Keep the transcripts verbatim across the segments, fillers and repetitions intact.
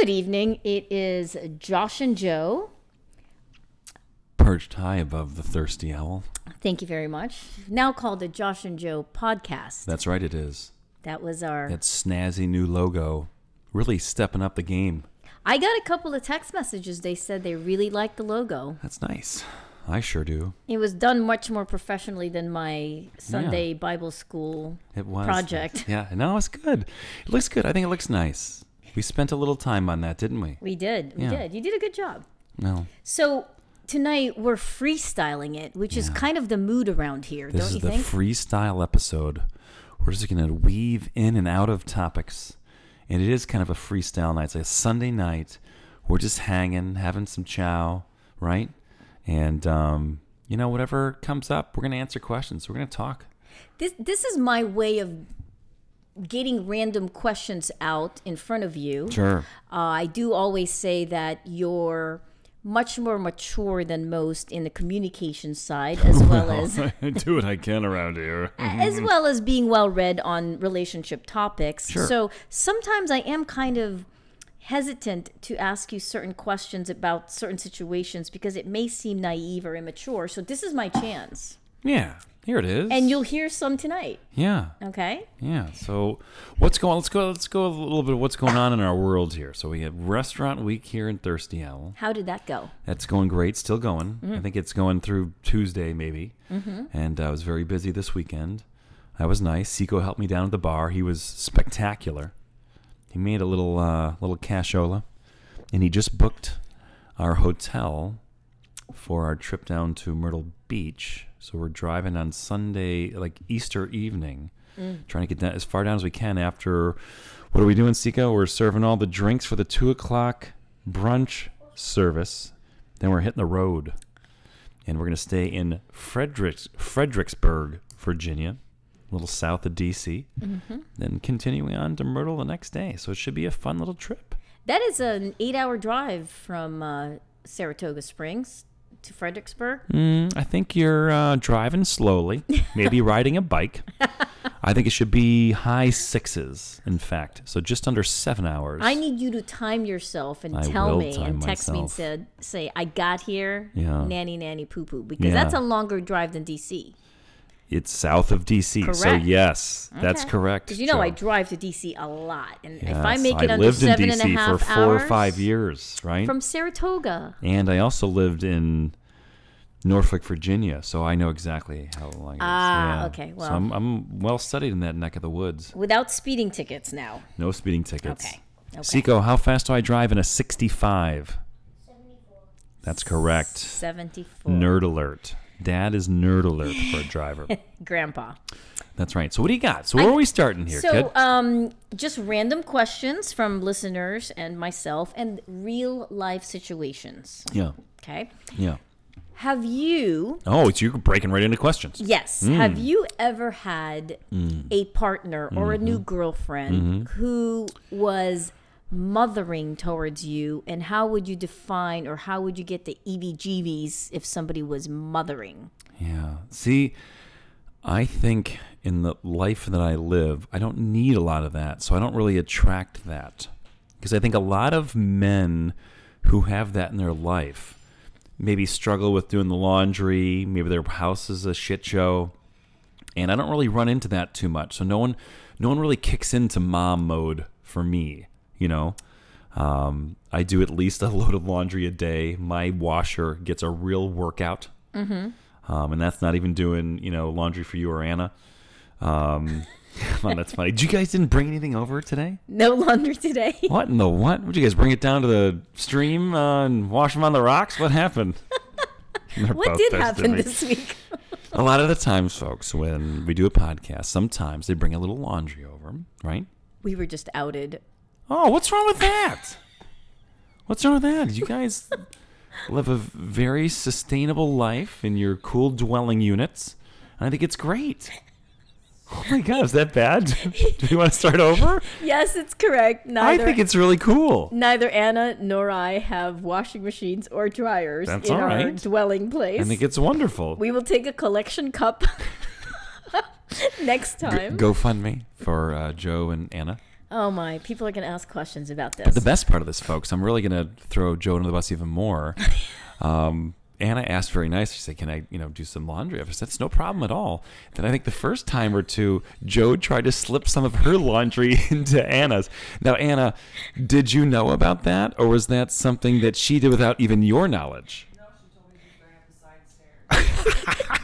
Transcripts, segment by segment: Good evening. It is Josh and Joe. Perched high above the Thirsty Owl. Thank you very much. Now called the Josh and Joe podcast. That's right, it is. That was our... That snazzy new logo. Really stepping up the game. I got a couple of text messages. They said they really liked the logo. That's nice. I sure do. It was done much more professionally than my Sunday yeah. Bible school it was. project. Yeah, no, it's good. It looks good. I think it looks nice. We spent a little time on that, didn't we? We did. We yeah. did. You did a good job. No. So tonight we're freestyling it, which yeah. is kind of the mood around here, this don't you think? This is the freestyle episode. We're just going to weave in and out of topics. And it is kind of a freestyle night. It's like a Sunday night. We're just hanging, having some chow, right? And, um, you know, whatever comes up, we're going to answer questions. We're going to talk. This this is my way of getting random questions out in front of you. Sure. Uh, I do always say that you're much more mature than most in the communication side, as well, well as... I do what I can around here. As well as being well-read on relationship topics. Sure. So sometimes I am kind of... hesitant to ask you certain questions about certain situations because it may seem naive or immature. So this is my chance. Yeah, here it is. And you'll hear some tonight. Yeah. Okay. Yeah. So what's going on? Let's go. Let's go a little bit of what's going on in our world here. So we have Restaurant Week here in Thirsty Owl. How did that go? That's going great. Still going. Mm-hmm. I think it's going through Tuesday maybe. Mm-hmm. And I was very busy this weekend. That was nice. Seiko helped me down at the bar. He was spectacular. He made a little uh, little cashola, and he just booked our hotel for our trip down to Myrtle Beach. So we're driving on Sunday, like Easter evening, mm. trying to get down, as far down as we can after, what are we doing, Seiko? We're serving all the drinks for the two o'clock brunch service. Then we're hitting the road, and we're going to stay in Fredericks, Fredericksburg, Virginia. A little south of D C, mm-hmm. then continuing on to Myrtle the next day. So it should be a fun little trip. That is an eight-hour drive from uh, Saratoga Springs to Fredericksburg. Mm, I think you're uh, driving slowly, maybe riding a bike. I think it should be high sixes, in fact. So just under seven hours. I need you to time yourself and I tell me and text myself. me and said, say, I got here, yeah. nanny, nanny, poo-poo, because yeah. that's a longer drive than D C It's south of D C, correct. So yes, okay. that's correct. Because you know Joe. I drive to D C a lot, and yes, if I make it I under seven and a half hours, I lived in D C for four hours, or five years, right? From Saratoga. And I also lived in Norfolk, Virginia, so I know exactly how long it is. Ah, yeah. okay. Well, so I'm, I'm well studied in that neck of the woods. Without speeding tickets now. No speeding tickets. Okay. okay. Seiko, how fast do I drive in a sixty-five? seventy-four. That's correct. seventy-four. Nerd alert. Dad is nerd alert for a driver. Grandpa. That's right. So what do you got? So where I, are we starting here, so, kid? So um, just random questions from listeners and myself and real life situations. Yeah. Okay. Yeah. Have you... Oh, it's you breaking right into questions. Yes. Mm. Have you ever had mm. a partner or mm-hmm. a new girlfriend mm-hmm. who was... mothering towards you, and how would you define or how would you get the E B G Bs if somebody was mothering? Yeah. See, I think in the life that I live, I don't need a lot of that, so I don't really attract that. Because I think a lot of men who have that in their life maybe struggle with doing the laundry, maybe their house is a shit show, and I don't really run into that too much. So no one, no one really kicks into mom mode for me. You know, um, I do at least a load of laundry a day. My washer gets a real workout. Mm-hmm. Um, and that's not even doing, you know, laundry for you or Anna. Um, come on, that's funny. Did you guys didn't bring anything over today? No laundry today. What in the what? Would you guys bring it down to the stream uh, and wash them on the rocks? What happened? What did happen this week? A lot of the times, folks, when we do a podcast, sometimes they bring a little laundry over, right? We were just outed. Oh, what's wrong with that? What's wrong with that? You guys live a very sustainable life in your cool dwelling units. And I think it's great. Oh my God, is that bad? Do you want to start over? Yes, it's correct. Neither, I think it's really cool. Neither Anna nor I have washing machines or dryers That's in all right. our dwelling place. I think it's wonderful. We will take a collection cup next time. G- GoFundMe for uh, Joe and Anna. Oh my, people are going to ask questions about this. But the best part of this, folks, I'm really going to throw Joe under the bus even more. Um, Anna asked very nicely, she said, can I, you know, do some laundry? I said, that's no problem at all. Then I think the first time or two, Joe tried to slip some of her laundry into Anna's. Now, Anna, did you know about that? Or was that something that she did without even your knowledge? No, she told me to grab the side stairs.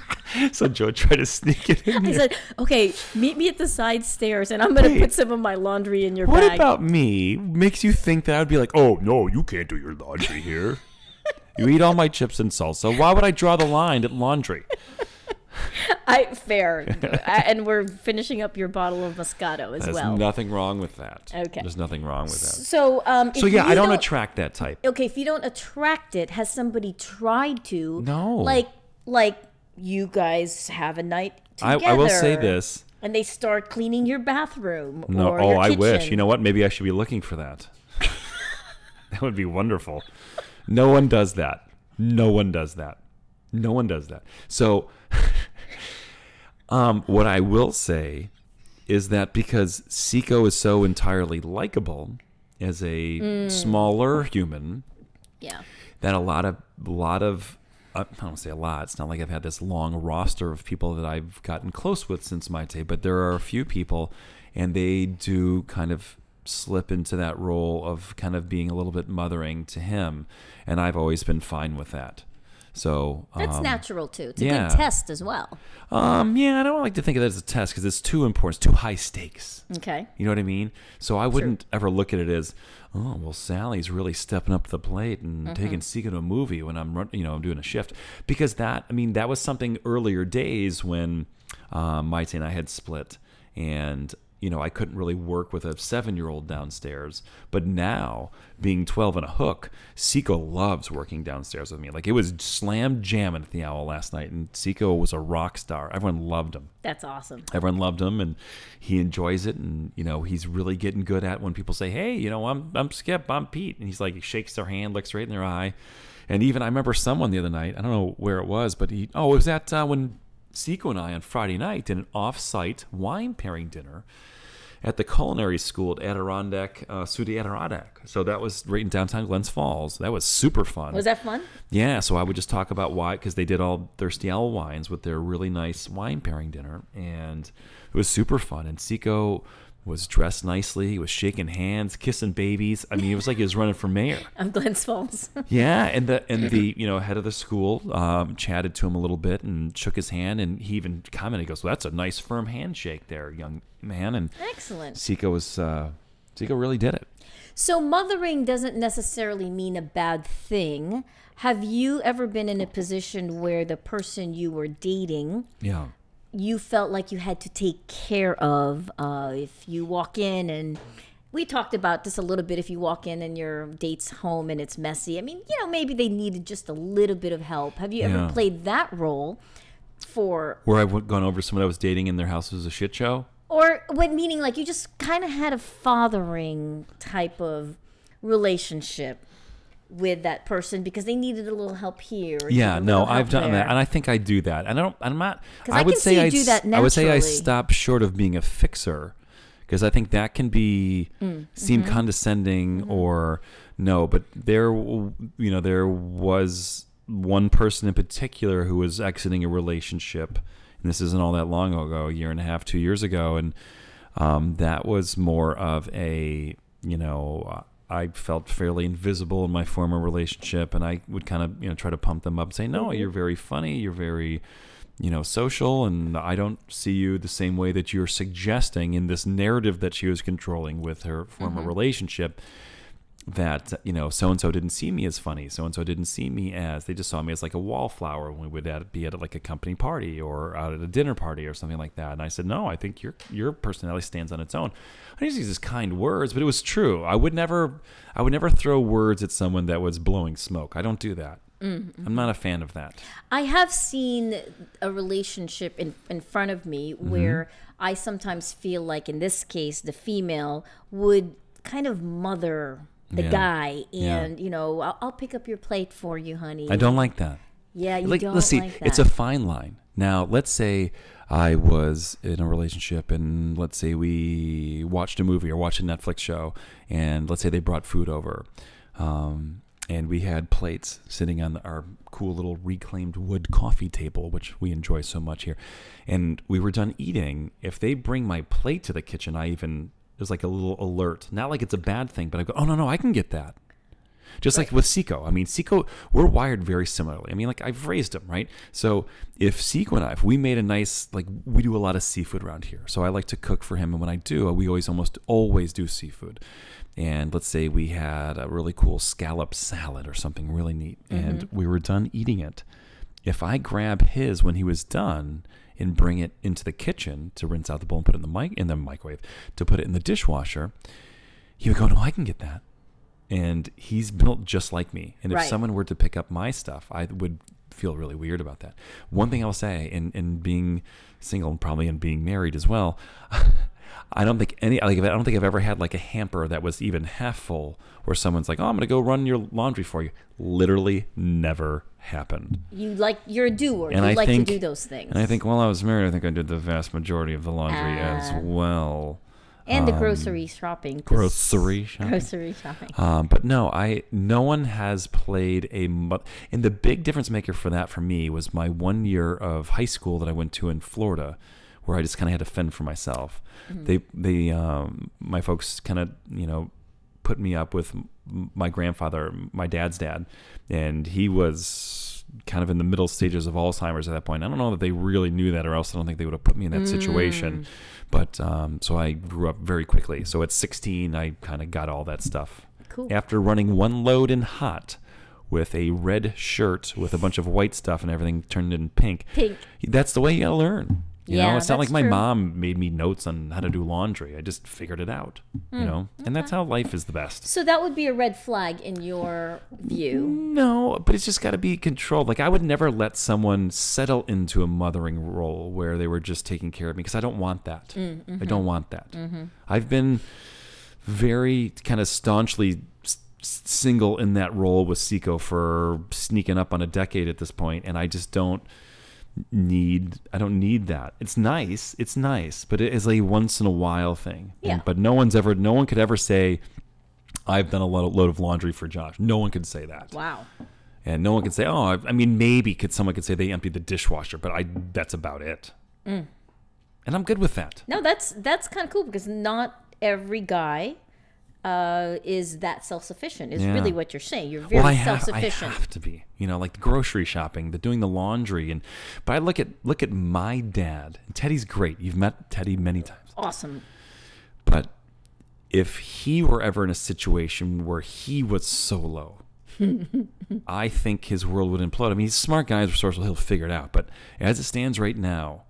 So Joe tried to sneak it in. I there. said, okay, meet me at the side stairs, and I'm going to put some of my laundry in your what bag. What about me makes you think that I'd be like, oh, no, you can't do your laundry here. You eat all my chips and salsa. Why would I draw the line at laundry? I Fair. I, and we're finishing up your bottle of Moscato as There's well. There's nothing wrong with that. Okay. There's nothing wrong with that. So, um, so yeah, I don't, don't attract that type. Okay, if you don't attract it, has somebody tried to? No. Like, like... you guys have a night together. I, I will say this. And they start cleaning your bathroom no, or oh, your kitchen. I wish. You know what? Maybe I should be looking for that. That would be wonderful. No one does that. No one does that. No one does that. So um, what I will say is that because Seiko is so entirely likable as a mm. smaller human, yeah, that a lot of a lot of I don't say a lot. It's not like I've had this long roster of people that I've gotten close with since Maite, but there are a few people, and they do kind of slip into that role of kind of being a little bit mothering to him, and I've always been fine with that. So that's um, natural too. It's a yeah. good test as well. Um, yeah, I don't like to think of that as a test because it's too important, it's too high stakes. Okay, you know what I mean. So I wouldn't sure. ever look at it as, oh, well, Sally's really stepping up the plate and mm-hmm. taking Seiko to a movie when I'm, you know, I'm doing a shift because that. I mean, that was something earlier days when uh, Maite and I had split, and you know, I couldn't really work with a seven-year-old downstairs. But now, being twelve and a hook, Seiko loves working downstairs with me. Like, it was slam jamming at the Owl last night, and Seiko was a rock star. Everyone loved him. That's awesome. Everyone loved him, and he enjoys it. And, you know, he's really getting good at when people say, hey, you know, I'm I'm Skip, I'm Pete. And he's like, he shakes their hand, looks right in their eye. And even I remember someone the other night, I don't know where it was, but he, oh, it was that uh, when... Seiko and I on Friday night did an off-site wine pairing dinner at the Culinary School at Adirondack, uh, Sudi Adirondack. So that was right in downtown Glens Falls. That was super fun. Was that fun? Yeah. So I would just talk about why, because they did all Thirsty Owl wines with their really nice wine pairing dinner, and it was super fun. And Seiko was dressed nicely. He was shaking hands, kissing babies. I mean, it was like he was running for mayor of Glens Falls. Yeah, and the and the you know head of the school um, chatted to him a little bit and shook his hand, and he even commented, he goes, "Well, that's a nice firm handshake there, young man." And excellent. Seiko was uh, Seiko really did it. So mothering doesn't necessarily mean a bad thing. Have you ever been in a position where the person you were dating? Yeah. You felt like you had to take care of uh, if you walk in and we talked about this a little bit. If you walk in and your date's home and it's messy, I mean, you know, maybe they needed just a little bit of help. Have you yeah. ever played that role for where I've gone over someone I was dating and their house was a shit show? Or when meaning like you just kind of had a fathering type of relationship with that person because they needed a little help here. Or yeah, no, I've done there. that, and I think I do that, and I don't. I'm not. I, I would say I do that naturally. I would say I stop short of being a fixer because I think that can be mm. seem mm-hmm. condescending mm-hmm. or no. But there, you know, there was one person in particular who was exiting a relationship, and this isn't all that long ago, a year and a half, two years ago, and um, that was more of a you know. I felt fairly invisible in my former relationship, and I would kind of, you know, try to pump them up and say, no, you're very funny. You're very, you know, social. And I don't see you the same way that you're suggesting in this narrative that she was controlling with her former mm-hmm. relationship that, you know, so-and-so didn't see me as funny. So-and-so didn't see me as, they just saw me as like a wallflower when we would at, be at like a company party or out at a dinner party or something like that. And I said, no, I think your your personality stands on its own. I used these kind words, but it was true. I would never I would never throw words at someone that was blowing smoke. I don't do that. Mm-hmm. I'm not a fan of that. I have seen a relationship in, in front of me where mm-hmm. I sometimes feel like in this case, the female would kind of mother the yeah. guy and yeah. you know I'll, I'll pick up your plate for you, honey. I don't like that. Yeah, you like, don't let's see, like that. It's a fine line. Now, let's say I was in a relationship and let's say we watched a movie or watched a Netflix show, and let's say they brought food over. Um, and we had plates sitting on our cool little reclaimed wood coffee table, which we enjoy so much here. And we were done eating. If they bring my plate to the kitchen, I even, there's like a little alert. Not like it's a bad thing, but I go, oh, no, no, I can get that. Just right. Like with Seiko. I mean, Seiko, we're wired very similarly. I mean, like I've raised him, right? So if Seiko and I, if we made a nice, like we do a lot of seafood around here. So I like to cook for him. And when I do, we always almost always do seafood. And let's say we had a really cool scallop salad or something really neat. Mm-hmm. And we were done eating it. If I grab his when he was done and bring it into the kitchen to rinse out the bowl and put it in the, mic- in the microwave, to put it in the dishwasher, he would go, no, I can get that. And he's built just like me. And if right. someone were to pick up my stuff, I would feel really weird about that. One thing I'll say, in, in being single and probably in being married as well, I don't think any, like, I don't think I've ever had like a hamper that was even half full where someone's like, oh, I'm going to go run your laundry for you. Literally never happened. You like, you're a doer. And you I like think, to do those things. And I think while I was married, I think I did the vast majority of the laundry uh. as well. And the grocery um, shopping. Grocery shopping. Grocery shopping. Um, but no, I no one has played a... And the big difference maker for that for me was my one year of high school that I went to in Florida, where I just kind of had to fend for myself. Mm-hmm. They, they, um, my folks kind of, you know, put me up with my grandfather, my dad's dad, and he was... kind of in the middle stages of Alzheimer's at that point. I don't know that they really knew that, or else I don't think they would have put me in that mm. situation. But um, so I grew up very quickly. So at sixteen, I kind of got all that stuff. Cool. After running one load in hot with a red shirt with a bunch of white stuff and everything turned in pink. Pink. That's the way you gotta learn. You yeah, know, it's not like my true. mom made me notes on how to do laundry. I just figured it out, mm, you know, okay. and that's how life is the best. So that would be a red flag in your view. No, but it's just got to be controlled. Like I would never let someone settle into a mothering role where they were just taking care of me, because I don't want that. Mm, mm-hmm. I don't want that. Mm-hmm. I've been very kind of staunchly s- single in that role with Seiko for sneaking up on a decade at this point, and I just don't. need I don't need that. It's nice, it's nice, but it is a once in a while thing. Yeah. And, but no one's ever no one could ever say I've done a lot of, load of laundry for Josh. No one could say that. Wow. And no one could say, oh, I, I mean, maybe could someone could say they emptied the dishwasher, but I that's about it. Mm. And I'm good with that. No, that's that's kind of cool, because not every guy Uh, is that self-sufficient is yeah. really what you're saying. You're very well, I have, self-sufficient. I have to be, you know, like the grocery shopping, the doing the laundry. And but I look at look at my dad. Teddy's great. You've met Teddy many times. Awesome. But if he were ever in a situation where he was solo, I think his world would implode. I mean, he's a smart guy, he's resourceful, he'll figure it out. But as it stands right now,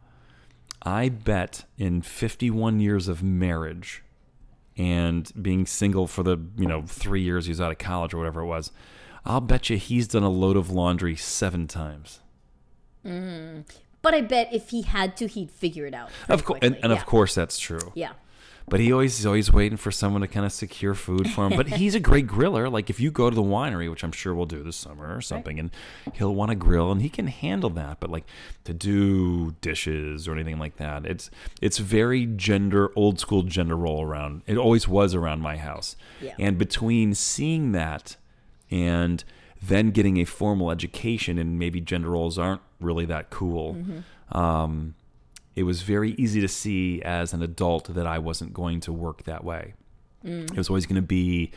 I bet in fifty-one years of marriage and being single for the, you know, three years he was out of college or whatever it was, I'll bet you he's done a load of laundry seven times. Mm. But I bet if he had to, he'd figure it out. Of course, and, and yeah. of course that's true. Yeah. But he always is always waiting for someone to kind of secure food for him. But he's a great griller. Like if you go to the winery, which I'm sure we'll do this summer or something, right. and he'll want to grill, and he can handle that. But like to do dishes or anything like that, it's it's very gender, old school gender role around. It always was around my house. Yeah. And between seeing that and then getting a formal education, and maybe gender roles aren't really that cool. Mm-hmm. Um, It was very easy to see as an adult that I wasn't going to work that way. Mm. It was always going to be,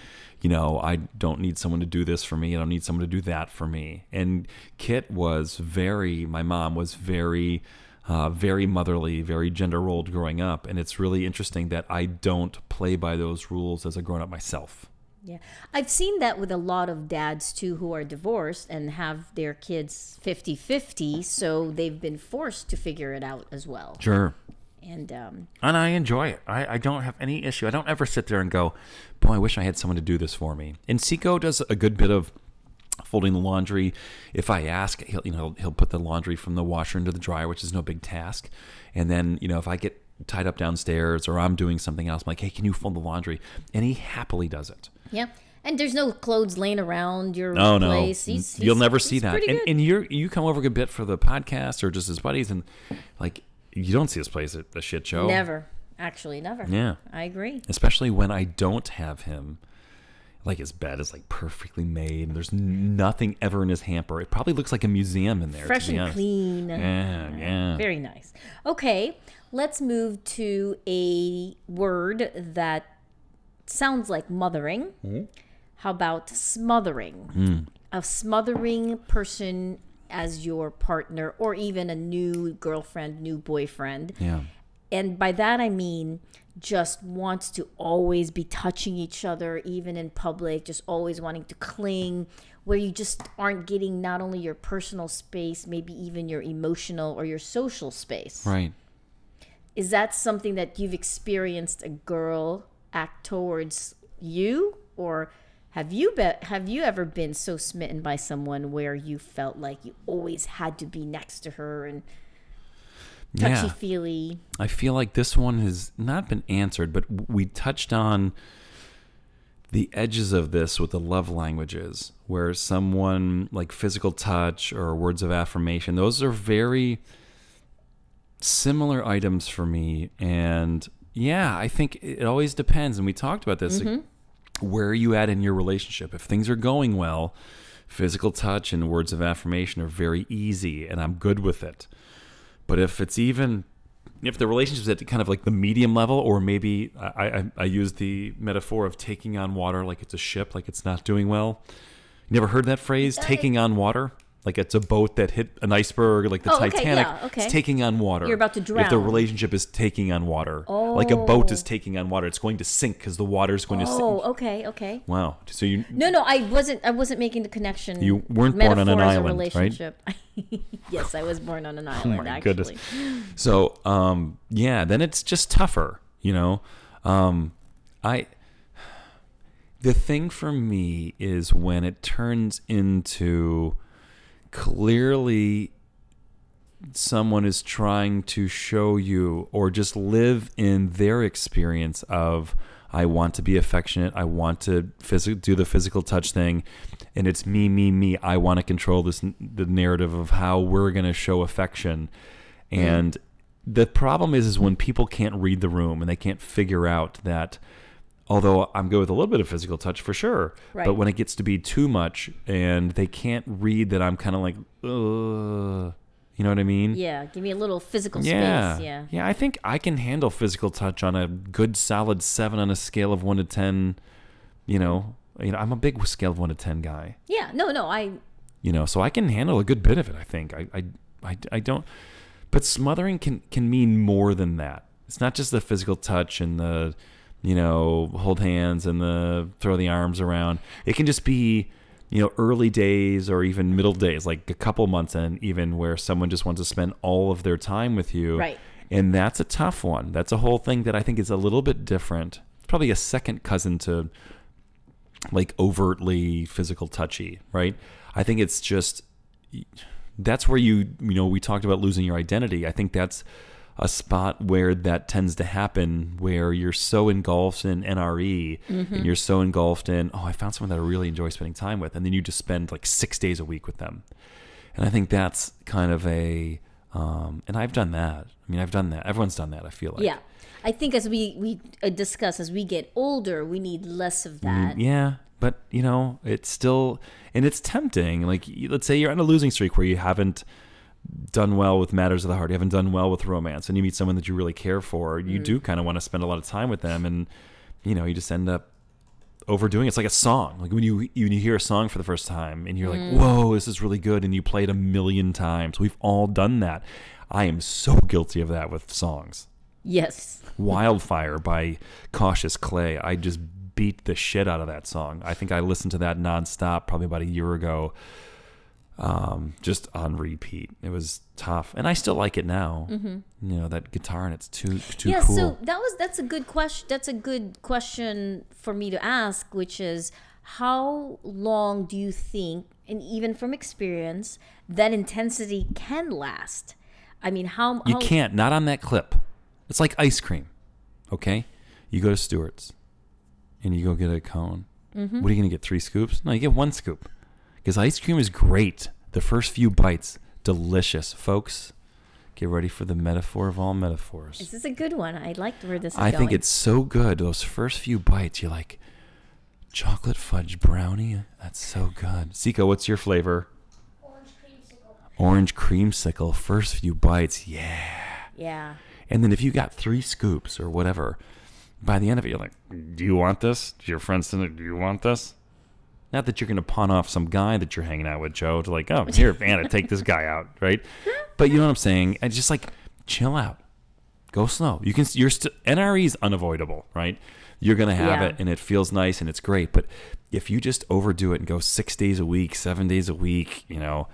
you know, I don't need someone to do this for me. I don't need someone to do that for me. And Kit was very, my mom was very, uh, very motherly, very gender rolled growing up. And it's really interesting that I don't play by those rules as a grown up myself. Yeah. I've seen that with a lot of dads too, who are divorced and have their kids fifty-fifty. So they've been forced to figure it out as well. Sure. And um, and I enjoy it. I, I don't have any issue. I don't ever sit there and go, boy, I wish I had someone to do this for me. And Seiko does a good bit of folding the laundry. If I ask, he'll, you know, he'll put the laundry from the washer into the dryer, which is no big task. And then, you know, if I get tied up downstairs or I'm doing something else, I'm like, hey, can you fold the laundry? And he happily does it. Yeah. And there's no clothes laying around your no, place. No, he's, he's, you'll never see that. And, and you you come over a bit for the podcast or just as buddies, and like you don't see this place at the shit show. Never, actually, never. Yeah, I agree. Especially when I don't have him. Like his bed is like perfectly made. There's nothing ever in his hamper. It probably looks like a museum in there. Fresh and clean. Yeah, yeah. Very nice. Okay, let's move to a word that sounds like mothering. Mm-hmm. How about smothering? Mm. A smothering person as your partner or even a new girlfriend, new boyfriend. Yeah. And by that I mean just wants to always be touching each other, even in public, just always wanting to cling, where you just aren't getting not only your personal space, maybe even your emotional or your social space. Right. Is that something that you've experienced a girl act towards you? Or have you be, have you ever been so smitten by someone where you felt like you always had to be next to her and touchy-feely? Yeah. I feel like this one has not been answered, but we touched on the edges of this with the love languages, where someone like physical touch or words of affirmation, those are very similar items for me. And yeah, I think it always depends. And we talked about this. Mm-hmm. Like, where are you at in your relationship? If things are going well, physical touch and words of affirmation are very easy, and I'm good with it. But if it's even, if the relationship's at kind of like the medium level, or maybe I, I, I use the metaphor of taking on water like it's a ship, like it's not doing well. You never heard that phrase, taking on water? Like it's a boat that hit an iceberg, like the oh, Titanic. Okay, yeah, okay. It's taking on water. You're about to drown. If the relationship is taking on water. Oh. Like a boat is taking on water. It's going to sink because the water's going oh, to sink. Oh, okay, okay. Wow. So you No, no, I wasn't I wasn't making the connection. You weren't born on an island, relationship. Right? Yes, I was born on an island, oh my actually. Goodness. So, um, yeah, then it's just tougher, you know. Um, I the thing for me is when it turns into clearly someone is trying to show you or just live in their experience of, I want to be affectionate. I want to phys- do the physical touch thing. And it's me, me, me. I want to control this the narrative of how we're going to show affection. And mm-hmm. the problem is, is when people can't read the room and they can't figure out that, although I'm good with a little bit of physical touch for sure, right. But when it gets to be too much and they can't read that I'm kind of like, ugh, you know what I mean? Yeah, give me a little physical yeah. space. Yeah, yeah. I think I can handle physical touch on a good solid seven on a scale of one to ten. You know, you know, I'm a big scale of one to ten guy. Yeah, no, no, I. You know, so I can handle a good bit of it. I think I, I, I, I don't. But smothering can can mean more than that. It's not just the physical touch and the, you know, hold hands and the throw the arms around. It can just be, you know, early days or even middle days, like a couple months in, even where someone just wants to spend all of their time with you. Right. And that's a tough one. That's a whole thing that I think is a little bit different. It's probably a second cousin to like overtly physical touchy, right? I think it's just, that's where you, you know, we talked about losing your identity. I think that's a spot where that tends to happen, where you're so engulfed in N R E mm-hmm. and you're so engulfed in, oh, I found someone that I really enjoy spending time with. And then you just spend like six days a week with them. And I think that's kind of a, um, and I've done that. I mean, I've done that. Everyone's done that, I feel like. Yeah. I think as we, we discuss, as we get older, we need less of that. Yeah. But, you know, it's still, and it's tempting. Like, let's say you're on a losing streak where you haven't done well with matters of the heart, you haven't done well with romance, and you meet someone that you really care for, you mm. do kind of want to spend a lot of time with them, and you know, you just end up overdoing it. It's like a song. Like when you when you hear a song for the first time and you're mm. like, whoa, this is really good, and you play it a million times. We've all done that. I am so guilty of that with songs. Yes. Wildfire by Cautious Clay. I just beat the shit out of that song. I think I listened to that nonstop probably about a year ago. Um, just on repeat. It was tough, and I still like it now. Mm-hmm. You know, that guitar and it's too too yeah, cool. Yeah, so that was that's a good question. That's a good question for me to ask, which is how long do you think, and even from experience, that intensity can last? I mean, how, how you can't not on that clip. It's like ice cream. Okay, you go to Stewart's, and you go get a cone, Mm-hmm. What are you going to get, three scoops? No, you get one scoop. Because ice cream is great. The first few bites, delicious. Folks, get ready for the metaphor of all metaphors. This is a good one. I like where this is I going. I think it's so good. Those first few bites, you're like, chocolate fudge brownie? That's so good. Seiko, what's your flavor? Orange creamsicle. Orange creamsicle. First few bites, yeah. Yeah. And then if you got three scoops or whatever, by the end of it, you're like, do you want this? Do your friends say, do you want this? Not that you're going to pawn off some guy that you're hanging out with, Joe, to like, oh, here, Anna, take this guy out, right? But you know what I'm saying? I just like, chill out. Go slow. You can, you're still, N R E is unavoidable, right? You're going to have yeah. it, and it feels nice, and it's great. But if you just overdo it and go six days a week, seven days a week, you know,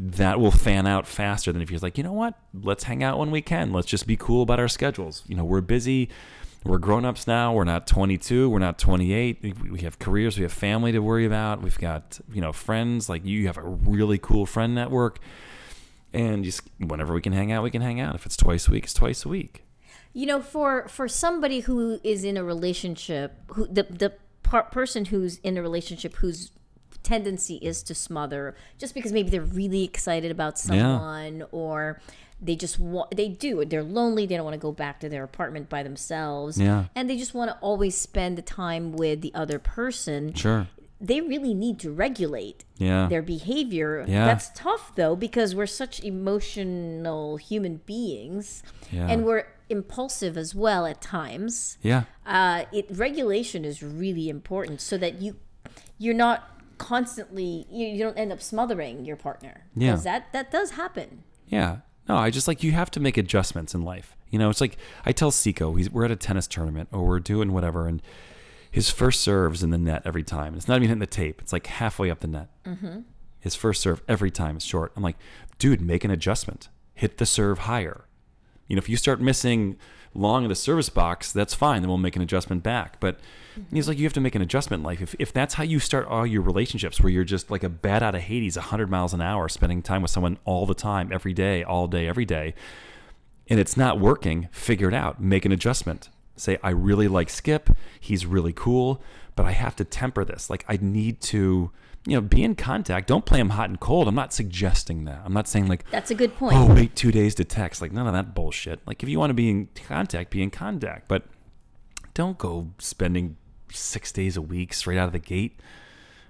that will fan out faster than if you're like, you know what? Let's hang out when we can. Let's just be cool about our schedules. You know, we're busy. We're grown-ups now. We're not twenty-two. We're not twenty-eight. We have careers. We have family to worry about. We've got, you know, friends. Like, you have a really cool friend network. And just whenever we can hang out, we can hang out. If it's twice a week, it's twice a week. You know, for, for somebody who is in a relationship, who the, the par- person who's in a relationship who's tendency is to smother just because maybe they're really excited about someone yeah. or they just want, they do, they're lonely, they don't want to go back to their apartment by themselves yeah. and they just want to always spend the time with the other person. Sure. They really need to regulate yeah. their behavior. Yeah. That's tough though, because we're such emotional human beings yeah. and we're impulsive as well at times. Yeah. Uh, it regulation is really important so that you, you're not constantly you, you don't end up smothering your partner. Yeah. Because that, that does happen. Yeah. No, I just like you have to make adjustments in life. You know, it's like I tell Seiko, he's we're at a tennis tournament or we're doing whatever and his first serve's in the net every time. And it's not even hitting the tape. It's like halfway up the net. Mm-hmm. His first serve every time is short. I'm like, dude, make an adjustment. Hit the serve higher. You know, if you start missing long in the service box, that's fine. Then we'll make an adjustment back. But mm-hmm. he's like, you have to make an adjustment in life. If, if that's how you start all your relationships, where you're just like a bat out of Hades, one hundred miles an hour, spending time with someone all the time, every day, all day, every day, and it's not working, figure it out. Make an adjustment. Say, I really like Skip. He's really cool, but I have to temper this. Like, I need to... You know, be in contact. Don't play them hot and cold. I'm not suggesting that. I'm not saying like... That's a good point. Oh, wait two days to text. Like, none of that bullshit. Like, if you want to be in contact, be in contact. But don't go spending six days a week straight out of the gate.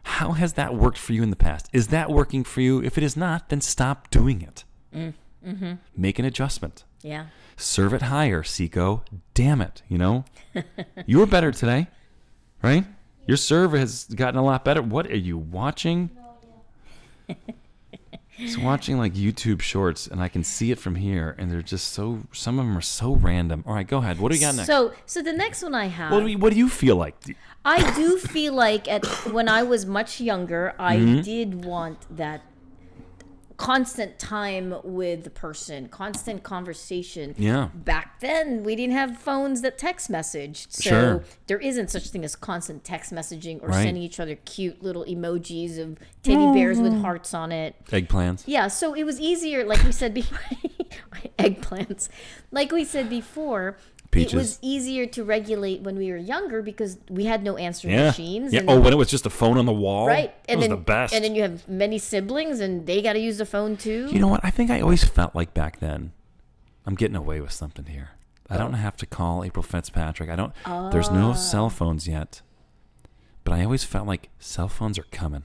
How has that worked for you in the past? Is that working for you? If it is not, then stop doing it. Mm, mm-hmm. Make an adjustment. Yeah. Serve it higher, Seiko. Damn it, you know? You were better today, right? Your serve has gotten a lot better. What are you watching? No idea. It's watching like YouTube shorts, and I can see it from here. And they're just so. Some of them are so random. All right, go ahead. What do we got next? So, so the next one I have. What do, we, what do you feel like? I do feel like at when I was much younger, I mm-hmm. did want that constant time with the person, constant conversation. Yeah. Back then, we didn't have phones that text messaged, so sure. there isn't such thing as constant text messaging or right. sending each other cute little emojis of teddy mm-hmm. bears with hearts on it. Eggplants. Yeah, so it was easier, like we said before. Eggplants, like we said before. Peaches. It was easier to regulate when we were younger because we had no answering yeah. machines. Yeah. And oh, when it was just a phone on the wall? Right. It was the best. And then you have many siblings and they got to use the phone too. You know what? I think I always felt like back then, I'm getting away with something here. I don't have to call April Fitzpatrick. I don't. Uh. There's no cell phones yet. But I always felt like cell phones are coming.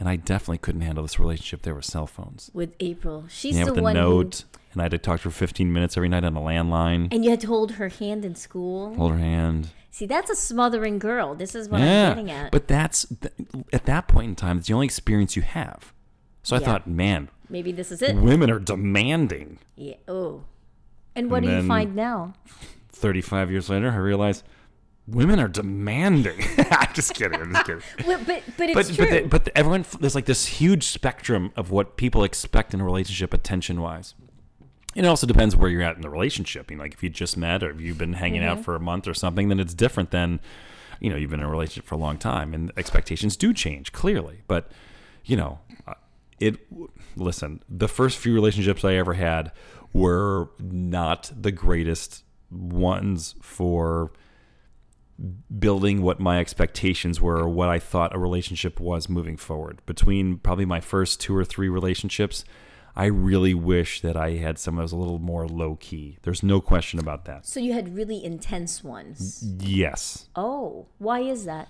And I definitely couldn't handle this relationship. There were cell phones. With April. She's yeah, the with one the note. Who... And I had to talk to her fifteen minutes every night on a landline. And you had to hold her hand in school. Hold her hand. See, that's a smothering girl. This is what yeah. I'm getting at. But that's, th- at that point in time, it's the only experience you have. So yeah. I thought, man. Maybe this is it. Women are demanding. Yeah. Oh. And what and do you find now? thirty-five years later, I realized women are demanding. I'm just kidding. I'm just kidding. Well, but, but it's but, true. But, they, but everyone, there's like this huge spectrum of what people expect in a relationship attention-wise. It also depends where you're at in the relationship. You know, like if you just met or if you've been hanging mm-hmm. out for a month or something, then it's different than, you know, you've been in a relationship for a long time. And expectations do change, clearly. But, you know, it. Listen, the first few relationships I ever had were not the greatest ones for building what my expectations were, or what I thought a relationship was moving forward. Between probably my first two or three relationships, I really wish that I had someone that was a little more low key. There's no question about that. So you had really intense ones? Yes. Oh, why is that?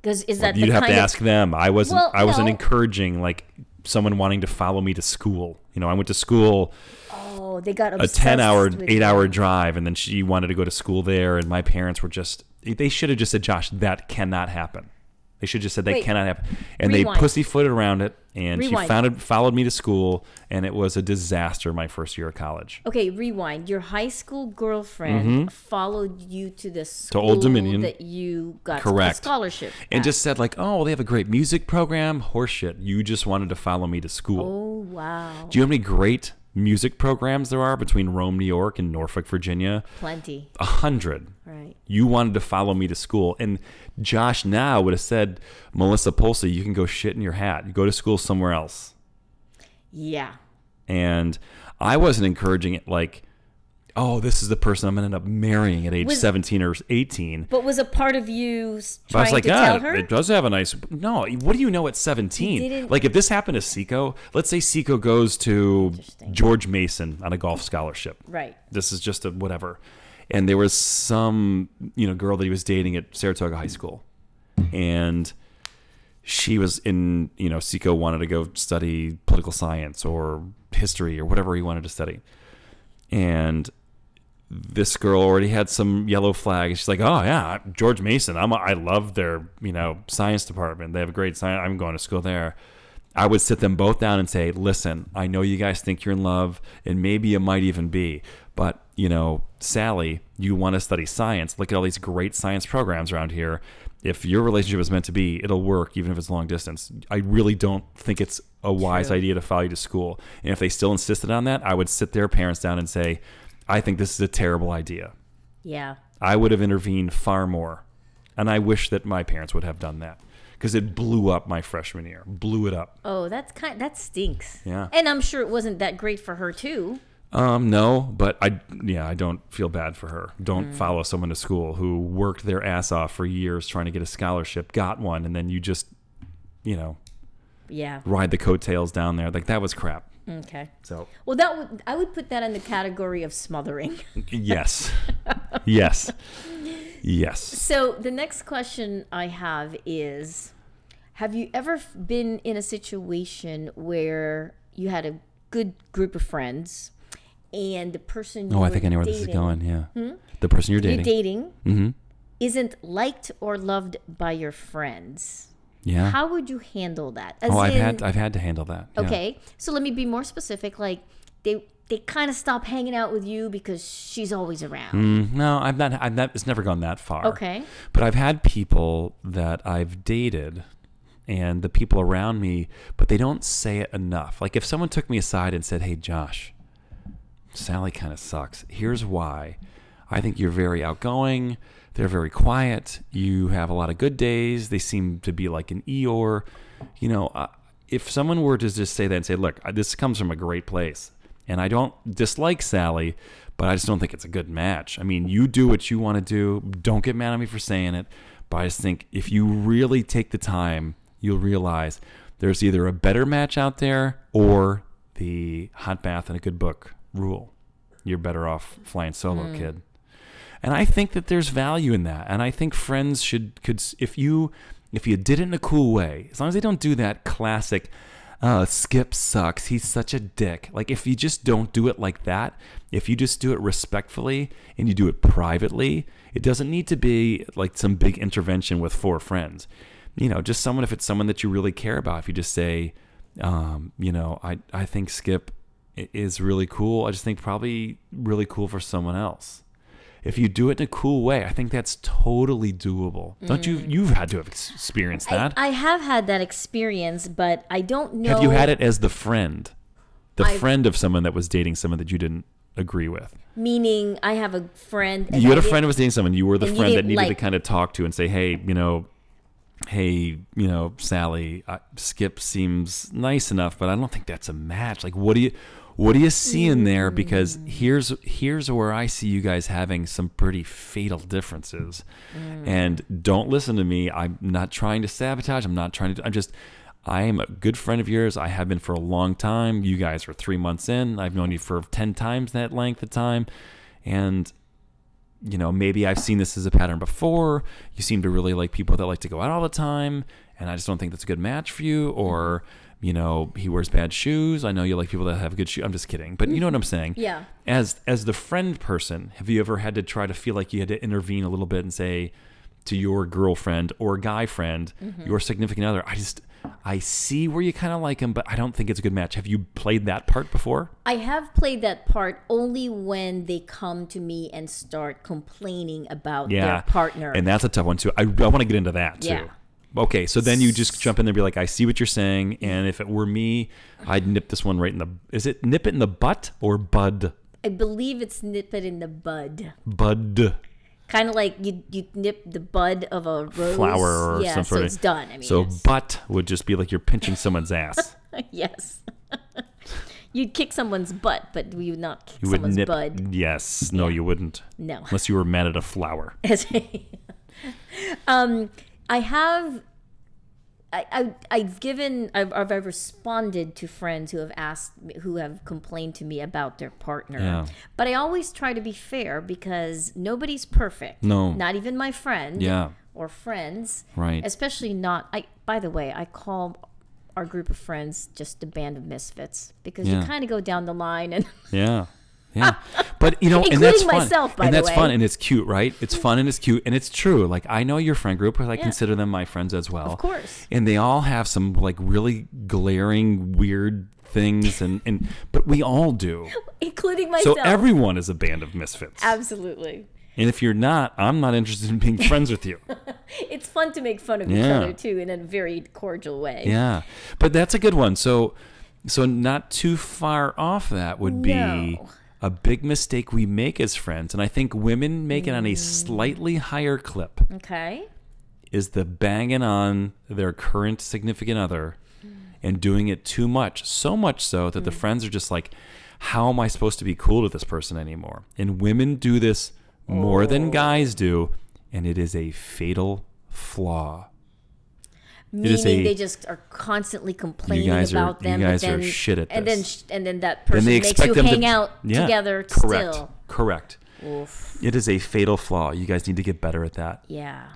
Because is well, that you'd the have kind to of... ask them. I wasn't. Well, I no. wasn't encouraging like someone wanting to follow me to school. You know, I went to school. Oh, they got a ten-hour, eight-hour drive, and then she wanted to go to school there, and my parents were just. They should have just said, Josh, that cannot happen. They should have just said, that Wait, cannot happen. And rewind. They pussyfooted around it, and rewind. she founded, followed me to school, and it was a disaster my first year of college. Okay, rewind. Your high school girlfriend mm-hmm. followed you to the school to Old Dominion. That you got Correct. a scholarship at. And just said, like, oh, they have a great music program. Horseshit. You just wanted to follow me to school. Oh, wow. Do you know how many great music programs there are between Rome, New York, and Norfolk, Virginia? Plenty. A hundred. Right. You wanted to follow me to school. And Josh now would have said, Melissa Pulsey, you can go shit in your hat. You go to school somewhere else. Yeah. And I wasn't encouraging it like, oh, this is the person I'm going to end up marrying at age was, seventeen or eighteen. But was a part of you trying I was like, to ah, tell her? It does have a nice... No, what do you know at seventeen? Like, if this happened to Seiko, let's say Seiko goes to George Mason on a golf scholarship. Right. This is just a whatever. And there was some, you know, girl that he was dating at Saratoga High School. And she was in, you know, Seiko wanted to go study political science or history or whatever he wanted to study. And... this girl already had some yellow flag. She's like, oh, yeah, George Mason. I'm a, I love their, you know, science department. They have a great science. I'm going to school there. I would sit them both down and say, listen, I know you guys think you're in love, and maybe you might even be. But, you know, Sally, you want to study science. Look at all these great science programs around here. If your relationship is meant to be, it'll work, even if it's long distance. I really don't think it's a wise True. idea to follow you to school. And if they still insisted on that, I would sit their parents down and say, I think this is a terrible idea. Yeah. I would have intervened far more. And I wish that my parents would have done that. Because it blew up my freshman year. Blew it up. Oh, that's kind, that stinks. Yeah. And I'm sure it wasn't that great for her, too. Um, no, but I, yeah, I don't feel bad for her. Don't mm. follow someone to school who worked their ass off for years trying to get a scholarship, got one, and then you just, you know, yeah, ride the coattails down there. Like, that was crap. Okay. So well, that would I would put that in the category of smothering. Yes, yes, yes. So the next question I have is: have you ever been in a situation where you had a good group of friends, and the person you oh, were I think I know where dating, this is going. Yeah, hmm? the person you're dating, you're dating, mm-hmm. isn't liked or loved by your friends. Yeah. How would you handle that? As oh, I've in, had I've had to handle that. Yeah. Okay, so let me be more specific. Like they they kind of stop hanging out with you because she's always around. Mm, no, I've not. I've not. It's never gone that far. Okay, but I've had people that I've dated, and the people around me, but they don't say it enough. Like if someone took me aside and said, "Hey, Josh, Sally kind of sucks. Here's why. I think you're very outgoing. They're very quiet. You have a lot of good days. They seem to be like an Eeyore." You know, uh, if someone were to just say that and say, look, this comes from a great place, and I don't dislike Sally, but I just don't think it's a good match. I mean, you do what you want to do. Don't get mad at me for saying it. But I just think if you really take the time, you'll realize there's either a better match out there or the hot bath and a good book rule. You're better off flying solo, mm. kid. And I think that there's value in that. And I think friends should, could if you if you did it in a cool way, as long as they don't do that classic, oh, Skip sucks, he's such a dick. Like if you just don't do it like that, if you just do it respectfully and you do it privately, it doesn't need to be like some big intervention with four friends. You know, just someone, if it's someone that you really care about, if you just say, um, you know, I, I think Skip is really cool. I just think probably really cool for someone else. If you do it in a cool way, I think that's totally doable. Mm. Don't you? You've had to have experienced that. I, I have had that experience, but I don't know. Have you had it as the friend? The I've, friend of someone that was dating someone that you didn't agree with? Meaning I have a friend. And you had I a friend that was dating someone. You were the friend that needed like, to kind of talk to and say, hey, you know, hey, you know, Sally, uh, Skip seems nice enough, but I don't think that's a match. Like, what do you... What do you see in there? Because here's here's where I see you guys having some pretty fatal differences. Mm. And don't listen to me. I'm not trying to sabotage. I'm not trying to. I'm just. I am a good friend of yours. I have been for a long time. You guys are three months in. I've known you for ten times that length of time, and you know maybe I've seen this as a pattern before. You seem to really like people that like to go out all the time, and I just don't think that's a good match for you. Or you know, he wears bad shoes. I know you like people that have good shoes. I'm just kidding. But you know what I'm saying? Yeah. As as the friend person, have you ever had to try to feel like you had to intervene a little bit and say to your girlfriend or guy friend, mm-hmm. your significant other, I just, I see where you kind of like him, but I don't think it's a good match. Have you played that part before? I have played that part only when they come to me and start complaining about yeah. their partner. And that's a tough one too. I, I want to get into that too. Yeah. Okay, so then you just jump in there and be like, I see what you're saying, and if it were me, I'd nip this one right in the... Is it nip it in the butt or bud? I believe it's nip it in the bud. Bud. Kind of like you you nip the bud of a rose. Flower or yeah, some sort so it's of... done. I mean, so yes. Butt would just be like you're pinching someone's ass. Yes. You'd kick someone's butt, but you would not kick you would someone's nip, bud. Yes. No, yeah. You wouldn't. No. Unless you were mad at a flower. um... I have, I, I, I've given, I've, I've responded to friends who have asked, who have complained to me about their partner. Yeah. But I always try to be fair because nobody's perfect. No. Not even my friend. Yeah. Or friends. Right. Especially not, I. by the way, I call our group of friends just a band of misfits because yeah. you kind of go down the line and. Yeah. Yeah, but you know, including and that's fun, myself, by and that's the way. fun, and it's cute, right? It's fun and it's cute, and it's true. Like I know your friend group, because I yeah. consider them my friends as well. Of course, and they all have some like really glaring, weird things, and, and but we all do, including myself. So everyone is a band of misfits. Absolutely. And if you're not, I'm not interested in being friends with you. It's fun to make fun of yeah. each other too, in a very cordial way. Yeah, but that's a good one. So, so not too far off that would be. No. A big mistake we make as friends, and I think women make it on a slightly higher clip, okay, is the banging on their current significant other and doing it too much, so much so that mm. the friends are just like, how am I supposed to be cool to this person anymore? And women do this more oh. than guys do, and it is a fatal flaw. Meaning a, they just are constantly complaining are, about them. You guys and then, are shit at this. And then, sh- and then that person then makes you hang to, out yeah, together correct, still. Correct. Oof. It is a fatal flaw. You guys need to get better at that. Yeah.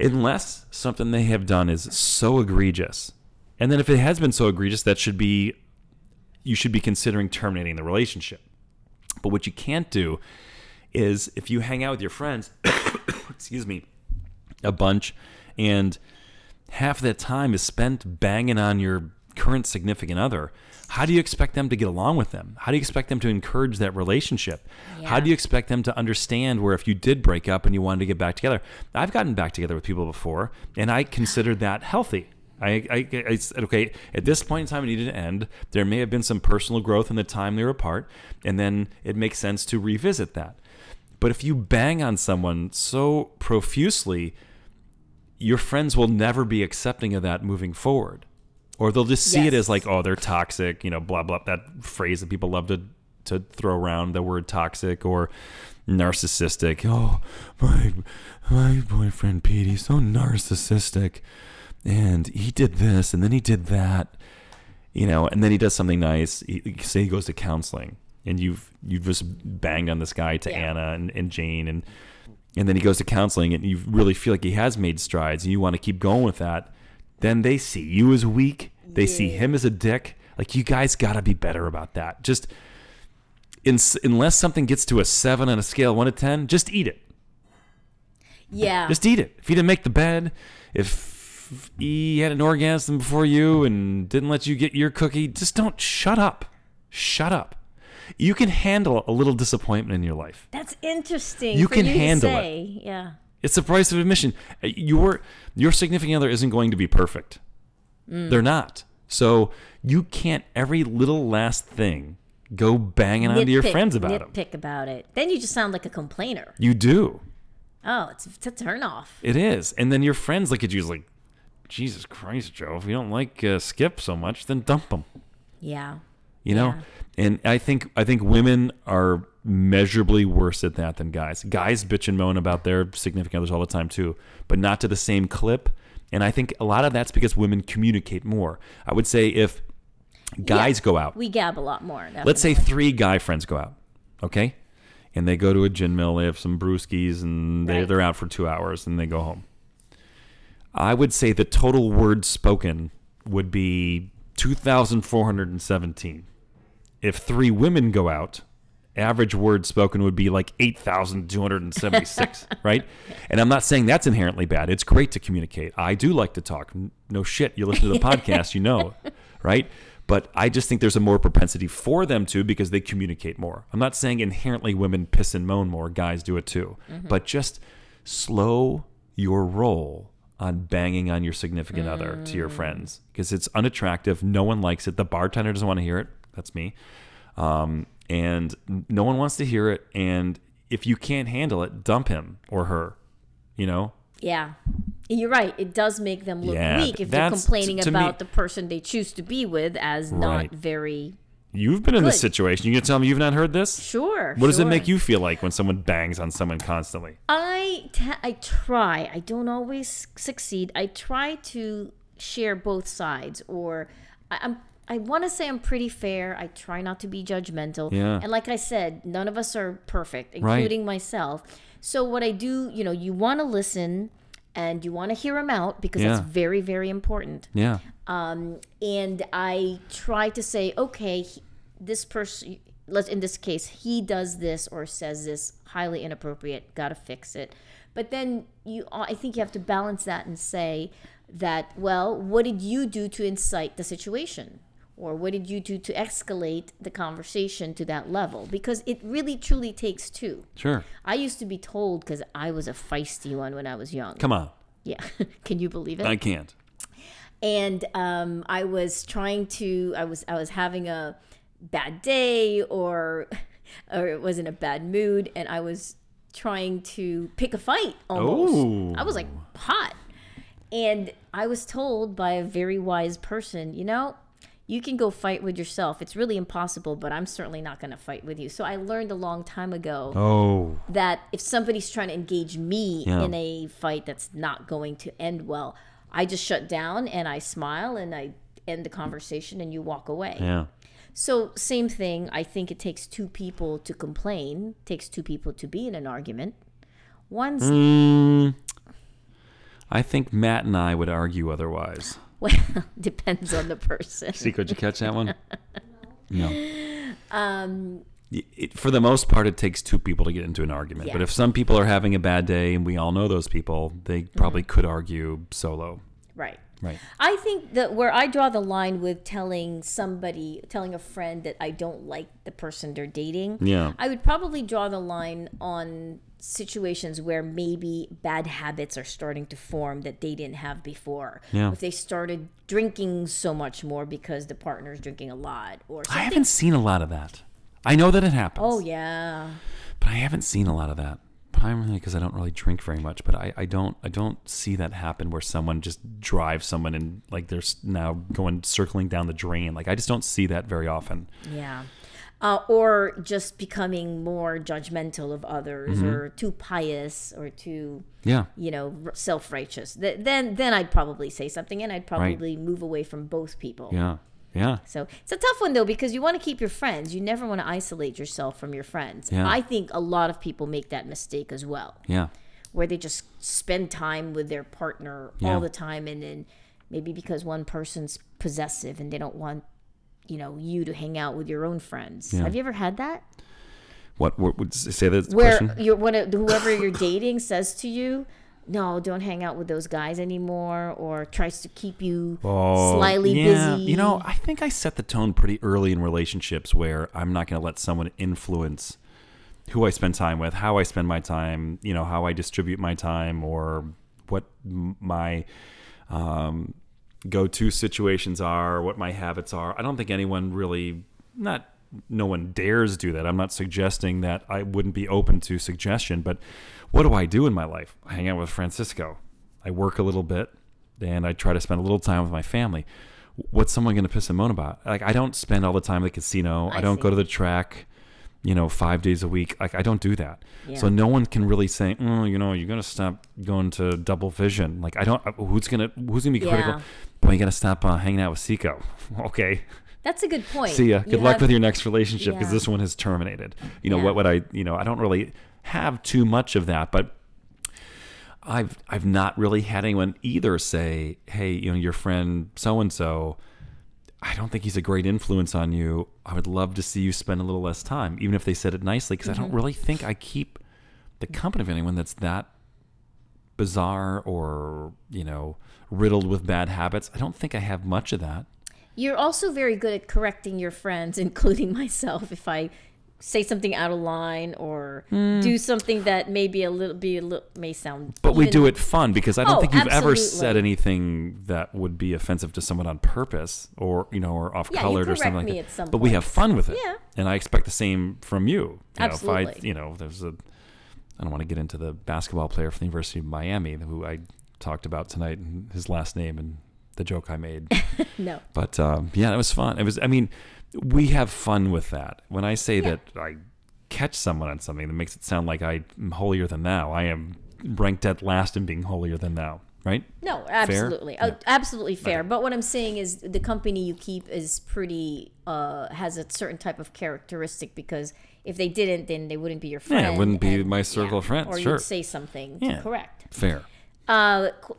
Unless something they have done is so egregious. And then if it has been so egregious, that should be, you should be considering terminating the relationship. But what you can't do is if you hang out with your friends, excuse me, a bunch, and... half that time is spent banging on your current significant other. How do you expect them to get along with them? How do you expect them to encourage that relationship? Yeah. How do you expect them to understand where if you did break up and you wanted to get back together? I've gotten back together with people before, and I considered that healthy. I, I, I said, okay, at this point in time, it needed to end. There may have been some personal growth in the time they were apart, and then it makes sense to revisit that. But if you bang on someone so profusely, your friends will never be accepting of that moving forward. Or they'll just see yes. it as like, oh, they're toxic, you know, blah, blah, that phrase that people love to to throw around, the word toxic or narcissistic. Oh, my my boyfriend Pete, he's so narcissistic. And he did this, and then he did that, you know, and then he does something nice. He, say he goes to counseling, and you've you've just banged on this guy to yeah. Anna and, and Jane and... and then he goes to counseling and you really feel like he has made strides and you want to keep going with that, then they see you as weak. They yeah. see him as a dick. Like, you guys got to be better about that. Just, in, unless something gets to a seven on a scale of one to ten, just eat it. Yeah. Just eat it. If he didn't make the bed, if he had an orgasm before you and didn't let you get your cookie, just don't shut up. Shut up. You can handle a little disappointment in your life. That's interesting. You can you handle to say. it. Yeah. It's the price of admission. Your your significant other isn't going to be perfect. Mm. They're not. So you can't every little last thing go banging nitpick, onto your friends about it. Nitpick them. about it. Then you just sound like a complainer. You do. Oh, it's, it's a turn off. It is. And then your friends look at you like, Jesus Christ, Joe, if you don't like uh, Skip so much, then dump him. Yeah. you know? Yeah. And I think, I think women are measurably worse at that than guys. Guys bitch and moan about their significant others all the time too, but not to the same clip. And I think a lot of that's because women communicate more. I would say if guys yeah, go out, we gab a lot more. Definitely. Let's say three guy friends go out. Okay. And they go to a gin mill. They have some brewskis and they, right. they're out for two hours and they go home. I would say the total words spoken would be two thousand four hundred seventeen. If three women go out, average words spoken would be like eight thousand two hundred seventy-six, right? And I'm not saying that's inherently bad. It's great to communicate. I do like to talk. No shit. You listen to the podcast, you know, right? But I just think there's a more propensity for them to because they communicate more. I'm not saying inherently women piss and moan more. Guys do it too. Mm-hmm. But just slow your roll on banging on your significant mm. other to your friends because it's unattractive. No one likes it. The bartender doesn't want to hear it. That's me. Um, and no one wants to hear it. And if you can't handle it, dump him or her, you know? Yeah. You're right. It does make them look yeah, weak if they're complaining t- about me, the person they choose to be with as right. not very. You've been good. In this situation. You're going to tell me you've not heard this? Sure. What sure. does it make you feel like when someone bangs on someone constantly? I, t- I try. I don't always succeed. I try to share both sides, or I, I'm. I want to say I'm pretty fair. I try not to be judgmental. Yeah. And like I said, none of us are perfect, including right. myself. So what I do, you know, you want to listen. And you want to hear them out because yeah. that's very, very important. Yeah. Um, and I try to say, okay, he, this person, let's in this case, he does this or says this highly inappropriate. Got to fix it. But then you, I think you have to balance that and say that, well, what did you do to incite the situation? Or what did you do to escalate the conversation to that level? Because it really, truly takes two. Sure. I used to be told, because I was a feisty one when I was young. Come on. Yeah. Can you believe it? I can't. And um, I was trying to, I was I was having a bad day or, or it was in a bad mood. And I was trying to pick a fight almost. Oh. I was like hot. And I was told by a very wise person, you know, you can go fight with yourself. It's really impossible, but I'm certainly not going to fight with you. So I learned a long time ago oh. that if somebody's trying to engage me yeah. in a fight that's not going to end well, I just shut down and I smile and I end the conversation and you walk away. Yeah. So same thing. I think it takes two people to complain. It takes two people to be in an argument. One's... Mm, I think Matt and I would argue otherwise. Well, depends on the person. See, could you catch that one? No. Um, it, for the most part, it takes two people to get into an argument. Yeah. But if some people are having a bad day, and we all know those people, they probably mm-hmm. could argue solo. Right. Right. I think that where I draw the line with telling somebody, telling a friend that I don't like the person they're dating, yeah. I would probably draw the line on situations where maybe bad habits are starting to form that they didn't have before. Yeah. If they started drinking so much more because the partner's drinking a lot or something. I haven't seen a lot of that. I know that it happens. Oh, yeah. But I haven't seen a lot of that. Primarily because I don't really drink very much, but I, I don't I don't see that happen where someone just drives someone and like they're now going circling down the drain. Like I just don't see that very often. Yeah. Uh, or just becoming more judgmental of others mm-hmm. or too pious or too, yeah. you know, self-righteous. Th- then then I'd probably say something and I'd probably right. move away from both people. Yeah, yeah. So it's a tough one, though, because you want to keep your friends. You never want to isolate yourself from your friends. Yeah. I think a lot of people make that mistake as well. Yeah. Where they just spend time with their partner yeah. all the time, and then maybe because one person's possessive and they don't want you know, you to hang out with your own friends. Yeah. Have you ever had that? What would say that? Where you're, when it, whoever you're dating says to you, no, don't hang out with those guys anymore, or tries to keep you oh, slyly yeah. busy. You know, I think I set the tone pretty early in relationships where I'm not going to let someone influence who I spend time with, how I spend my time, you know, how I distribute my time, or what my, um, go-to situations are, what my habits are. I don't think anyone really, not no one dares do that. I'm not suggesting that I wouldn't be open to suggestion, but what do I do in my life? I hang out with Francisco. I work a little bit and I try to spend a little time with my family. what's someone going to piss and moan about? Like, I don't spend all the time at the casino. I, I don't see. go to the track, you know, five days a week. Like, I don't do that. Yeah. So no one can really say, mm, you know, you're going to stop going to Double Vision. Like, I don't, who's going to, who's going to be critical? Yeah. Boy, you got to stop uh, hanging out with Seiko. Okay. That's a good point. See ya. Good you luck have, with your next relationship, because yeah. this one has terminated. You know, yeah. what would I, you know, I don't really have too much of that, but I've I've not really had anyone either say, hey, you know, your friend so-and-so, I don't think he's a great influence on you. I would love to see you spend a little less time, even if they said it nicely, because mm-hmm. I don't really think I keep the company of anyone that's that bizarre or, you know, riddled with bad habits. I don't think I have much of that. You're also very good at correcting your friends, including myself, if I say something out of line or mm. do something that may be a little, be a little, may sound. But even, we do it fun, because I don't oh, think you've absolutely. ever said anything that would be offensive to someone on purpose, or, you know, or off yeah, colored or something like that. Some but point. we have fun with it. Yeah. And I expect the same from you. you absolutely. Know, if I, you know, there's a, I don't want to get into the basketball player from the University of Miami who I talked about tonight and his last name and the joke I made. No. But um, yeah, it was fun. It was, I mean, we have fun with that. When I say yeah. that I catch someone on something, that makes it sound like I'm holier than thou. I am ranked at last in being holier than thou, right? No, absolutely. Fair? Uh, no. Absolutely fair. Okay. But what I'm saying is the company you keep is pretty, uh, has a certain type of characteristic, because if they didn't, then they wouldn't be your friend. Yeah, it wouldn't be and, my circle yeah, of friends, or sure. Or you'd say something yeah. correct. Fair. Uh, qu-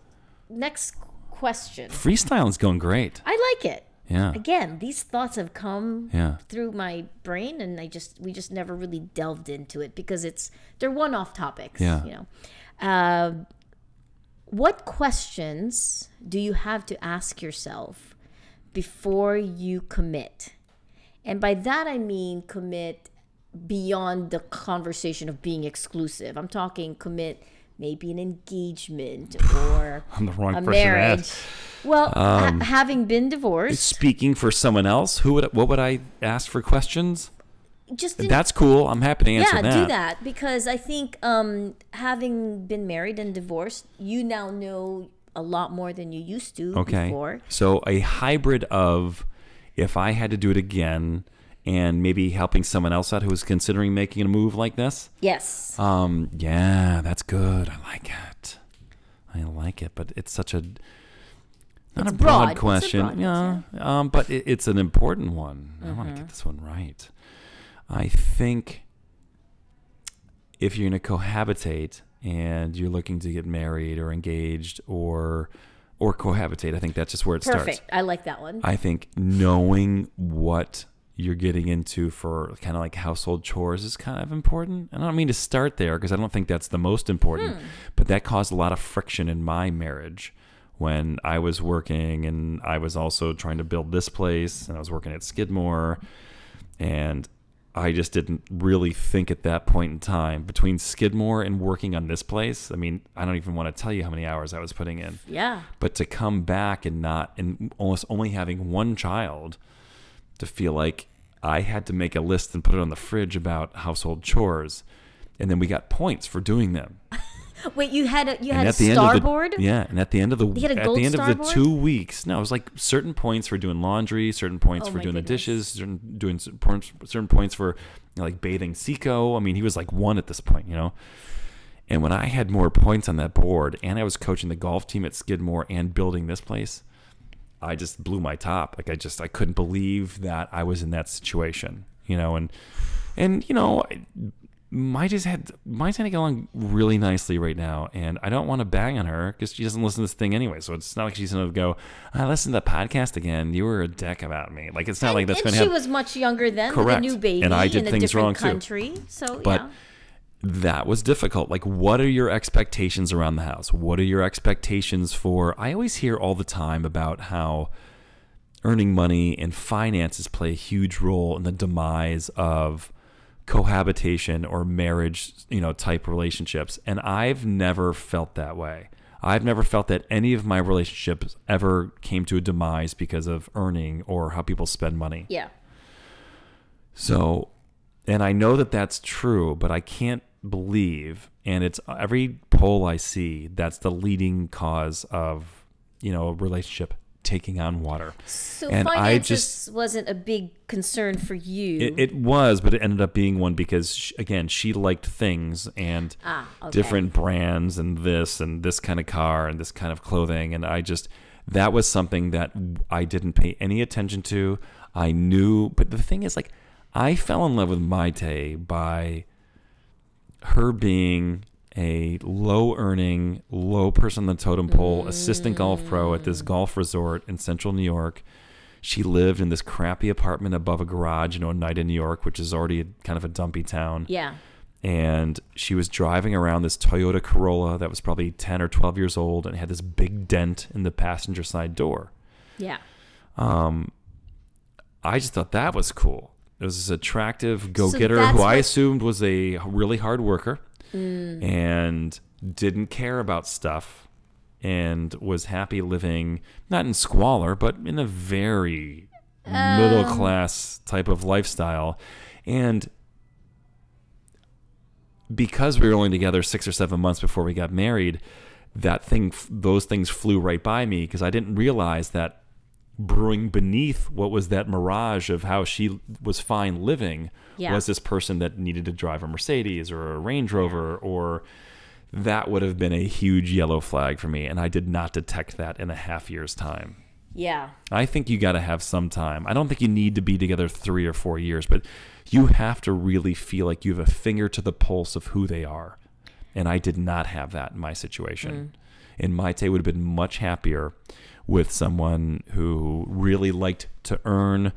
next question. Freestyle is going great. I like it. Yeah. Again, these thoughts have come yeah. through my brain, and I just we just never really delved into it, because it's they're one-off topics. Yeah. You know, uh, what questions do you have to ask yourself before you commit? And by that I mean commit beyond the conversation of being exclusive. I'm talking commit, maybe an engagement or I'm the wrong a marriage. Well, um, ha- having been divorced, speaking for someone else, who would what would I ask for questions? Just in, that's cool. I'm happy to answer yeah, that. Yeah, do that, because I think um, having been married and divorced, you now know a lot more than you used to okay. before. So a hybrid of if I had to do it again, and maybe helping someone else out who was considering making a move like this. Yes. Um. Yeah, that's good. I like it. I like it, but it's such a not it's a broad, broad question. Broad yeah. Um. But it, it's an important one. Mm-hmm. I want to get this one right. I think if you're going to cohabitate and you're looking to get married or engaged or or cohabitate, I think that's just where it Perfect. starts. Perfect. I like that one. I think knowing what you're getting into for kind of like household chores is kind of important. And I don't mean to start there, because I don't think that's the most important, hmm. but that caused a lot of friction in my marriage when I was working and I was also trying to build this place and I was working at Skidmore, and I just didn't really think at that point in time between Skidmore and working on this place. I mean, I don't even want to tell you how many hours I was putting in. Yeah. But to come back and not, and almost only having one child, to feel like I had to make a list and put it on the fridge about household chores, and then we got points for doing them. Wait, you had a you and had a starboard? Yeah, and at the end of the you had a gold at the end starboard? of the two weeks, no, it was like certain points for doing laundry, certain points oh for doing goodness. the dishes, certain doing certain points for, you know, like bathing Seiko. I mean, he was like one at this point, you know. And when I had more points on that board, and I was coaching the golf team at Skidmore and building this place, I just blew my top. Like I just, I couldn't believe that I was in that situation, you know, and, and, you know, Maite just had, Maite's going to get along really nicely right now. And I don't want to bang on her because she doesn't listen to this thing anyway. So it's not like she's going to go, I listened to that podcast again. You were a dick about me. Like, it's not and, like that's going to happen. And she was much younger then. Correct. With a new baby. And I did in things wrong country, too. So, but yeah. That was difficult. Like, what are your expectations around the house? What are your expectations for? I always hear all the time about how earning money and finances play a huge role in the demise of cohabitation or marriage, you know, type relationships. And I've never felt that way. I've never felt that any of my relationships ever came to a demise because of earning or how people spend money. Yeah. So, and I know that that's true, but I can't believe, and it's every poll I see, that's the leading cause of, you know, a relationship taking on water. So and finances I just, wasn't a big concern for you. It, it was, but it ended up being one because, she, again, she liked things and ah, okay. different brands and this and this kind of car and this kind of clothing. And I just, that was something that I didn't pay any attention to. I knew, but the thing is, like, I fell in love with Maite by her being a low-earning, low person on the totem pole, mm. assistant golf pro at this golf resort in central New York. She lived in this crappy apartment above a garage, you know, a night in New York, which is already a, kind of a dumpy town. Yeah. And she was driving around this Toyota Corolla that was probably ten or twelve years old and had this big dent in the passenger side door. Yeah. Um, I just thought that was cool. It was this attractive go-getter so who I assumed was a really hard worker. Mm. And didn't care about stuff and was happy living, not in squalor, but in a very um. middle-class type of lifestyle. And because we were only together six or seven months before we got married, that thing, those things flew right by me because I didn't realize that brewing beneath what was that mirage of how she was fine living yeah. was this person that needed to drive a Mercedes or a Range Rover yeah. or that would have been a huge yellow flag for me. And I did not detect that in a half year's time. Yeah. I think you got to have some time. I don't think you need to be together three or four years, but you have to really feel like you have a finger to the pulse of who they are. And I did not have that in my situation. Mm. And Maite would have been much happier with someone who really liked to earn,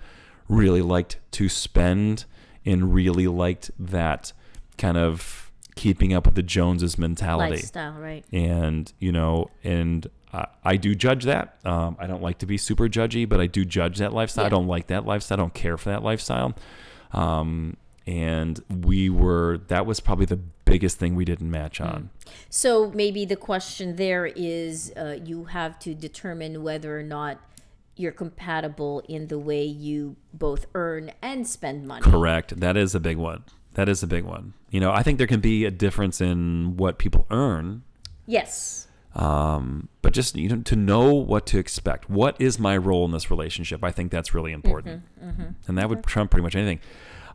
really liked to spend, and really liked that kind of keeping up with the Joneses mentality. Lifestyle, right. And, you know, and I, I do judge that. Um, I don't like to be super judgy, but I do judge that lifestyle. Yeah. I don't like that lifestyle. I don't care for that lifestyle. Um, and we were, that was probably the biggest thing we didn't match on. So maybe the question there is uh, you have to determine whether or not you're compatible in the way you both earn and spend money. Correct. That is a big one. That is a big one. You know, I think there can be a difference in what people earn. Yes. Um, but just, you know, to know what to expect. What is my role in this relationship? I think that's really important. Mm-hmm, mm-hmm. And that would trump pretty much anything.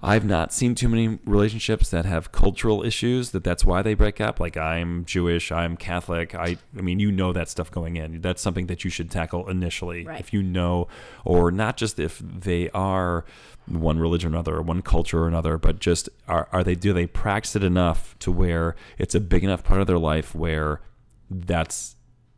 I've not seen too many relationships that have cultural issues that that's why they break up. Like I'm Jewish, I'm Catholic. I, I mean, you know that stuff going in. That's something that you should tackle initially. Right. If you know, or not just if they are one religion or another, or one culture or another, but just are, are they, do they practice it enough to where it's a big enough part of their life where that's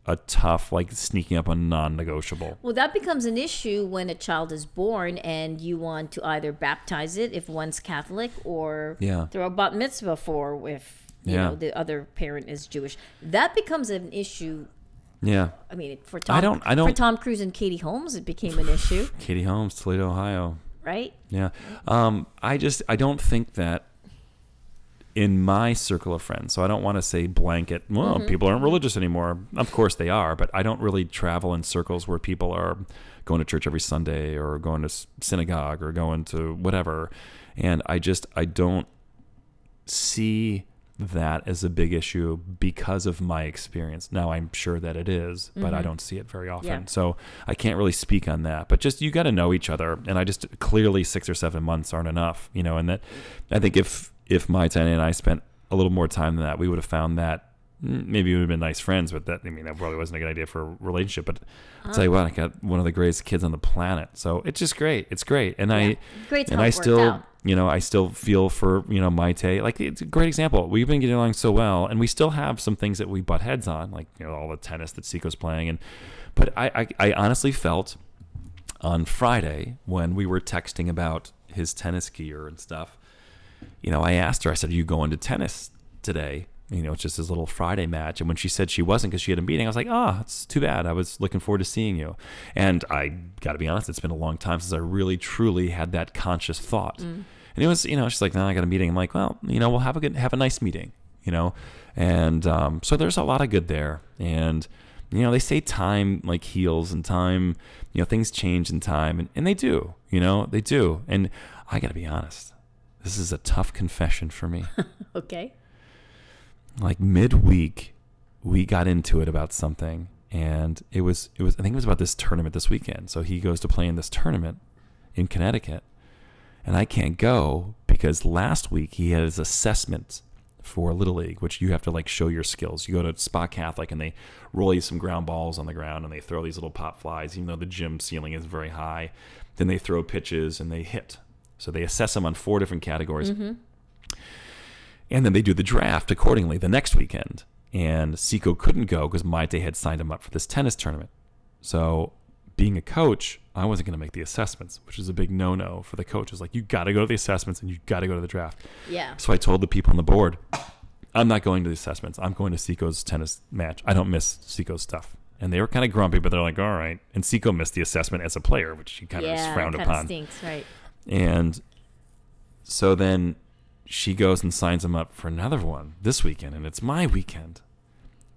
a tough, like sneaking up on non-negotiable. Well, that becomes an issue when a child is born and you want to either baptize it if one's Catholic or yeah. throw a bat mitzvah for if you yeah. know the other parent is Jewish. That becomes an issue. Yeah. I mean, for Tom, I don't, I don't, for Tom Cruise and Katie Holmes, it became an issue. Katie Holmes, Toledo, Ohio. Right? Yeah. Um, I just, I don't think that in my circle of friends. So I don't want to say blanket, well, mm-hmm. people aren't religious anymore. Of course they are, but I don't really travel in circles where people are going to church every Sunday or going to synagogue or going to whatever. And I just, I don't see that as a big issue because of my experience. Now I'm sure that it is, but mm-hmm. I don't see it very often. Yeah. So I can't really speak on that, but just, you got to know each other. And I just clearly six or seven months aren't enough, you know, and that I think if, if my Tanya and I spent a little more time than that, we would have found that maybe we would have been nice friends, but that, I mean, that probably wasn't a good idea for a relationship, but I'll tell you what, I got one of the greatest kids on the planet. So it's just great. It's great. And yeah. I, great and I still, out. you know, I still feel for, you know, Maite, like it's a great example. We've been getting along so well and we still have some things that we butt heads on, like, you know, all the tennis that Seiko's playing. And, but I, I, I honestly felt on Friday when we were texting about his tennis gear and stuff, you know, I asked her, I said, are you going to tennis today? You know, it's just this little Friday match. And when she said she wasn't because she had a meeting, I was like, oh, it's too bad. I was looking forward to seeing you. And I got to be honest, it's been a long time since I really, truly had that conscious thought. Mm. And it was, you know, she's like, no, I got a meeting. I'm like, well, you know, we'll have a good, have a nice meeting, you know? And um, so there's a lot of good there. And, you know, they say time like heals and time, you know, things change in time. And, and they do, you know, they do. And I got to be honest. This is a tough confession for me. Okay. Like midweek, we got into it about something And it was, it was, I think it was about this tournament this weekend. So he goes to play in this tournament in Connecticut, and I can't go because last week he had his assessment for Little League, which you have to like show your skills. You go to Spot Catholic and they roll you some ground balls on the ground and they throw these little pop flies, even though the gym ceiling is very high. Then they throw pitches and they hit. So they assess them on four different categories. Mm-hmm. And then they do the draft accordingly the next weekend. And Seiko couldn't go because Maite had signed him up for this tennis tournament. So being a coach, I wasn't going to make the assessments, which is a big no-no for the coaches. Like, you got to go to the assessments and you got to go to the draft. Yeah. So I told the people on the board, I'm not going to the assessments. I'm going to Seiko's tennis match. I don't miss Seiko's stuff. And they were kind of grumpy, but they're like, all right. And Seiko missed the assessment as a player, which he kind of yeah, frowned upon. Yeah, stinks, right. And so then she goes and signs him up for another one this weekend, and it's my weekend.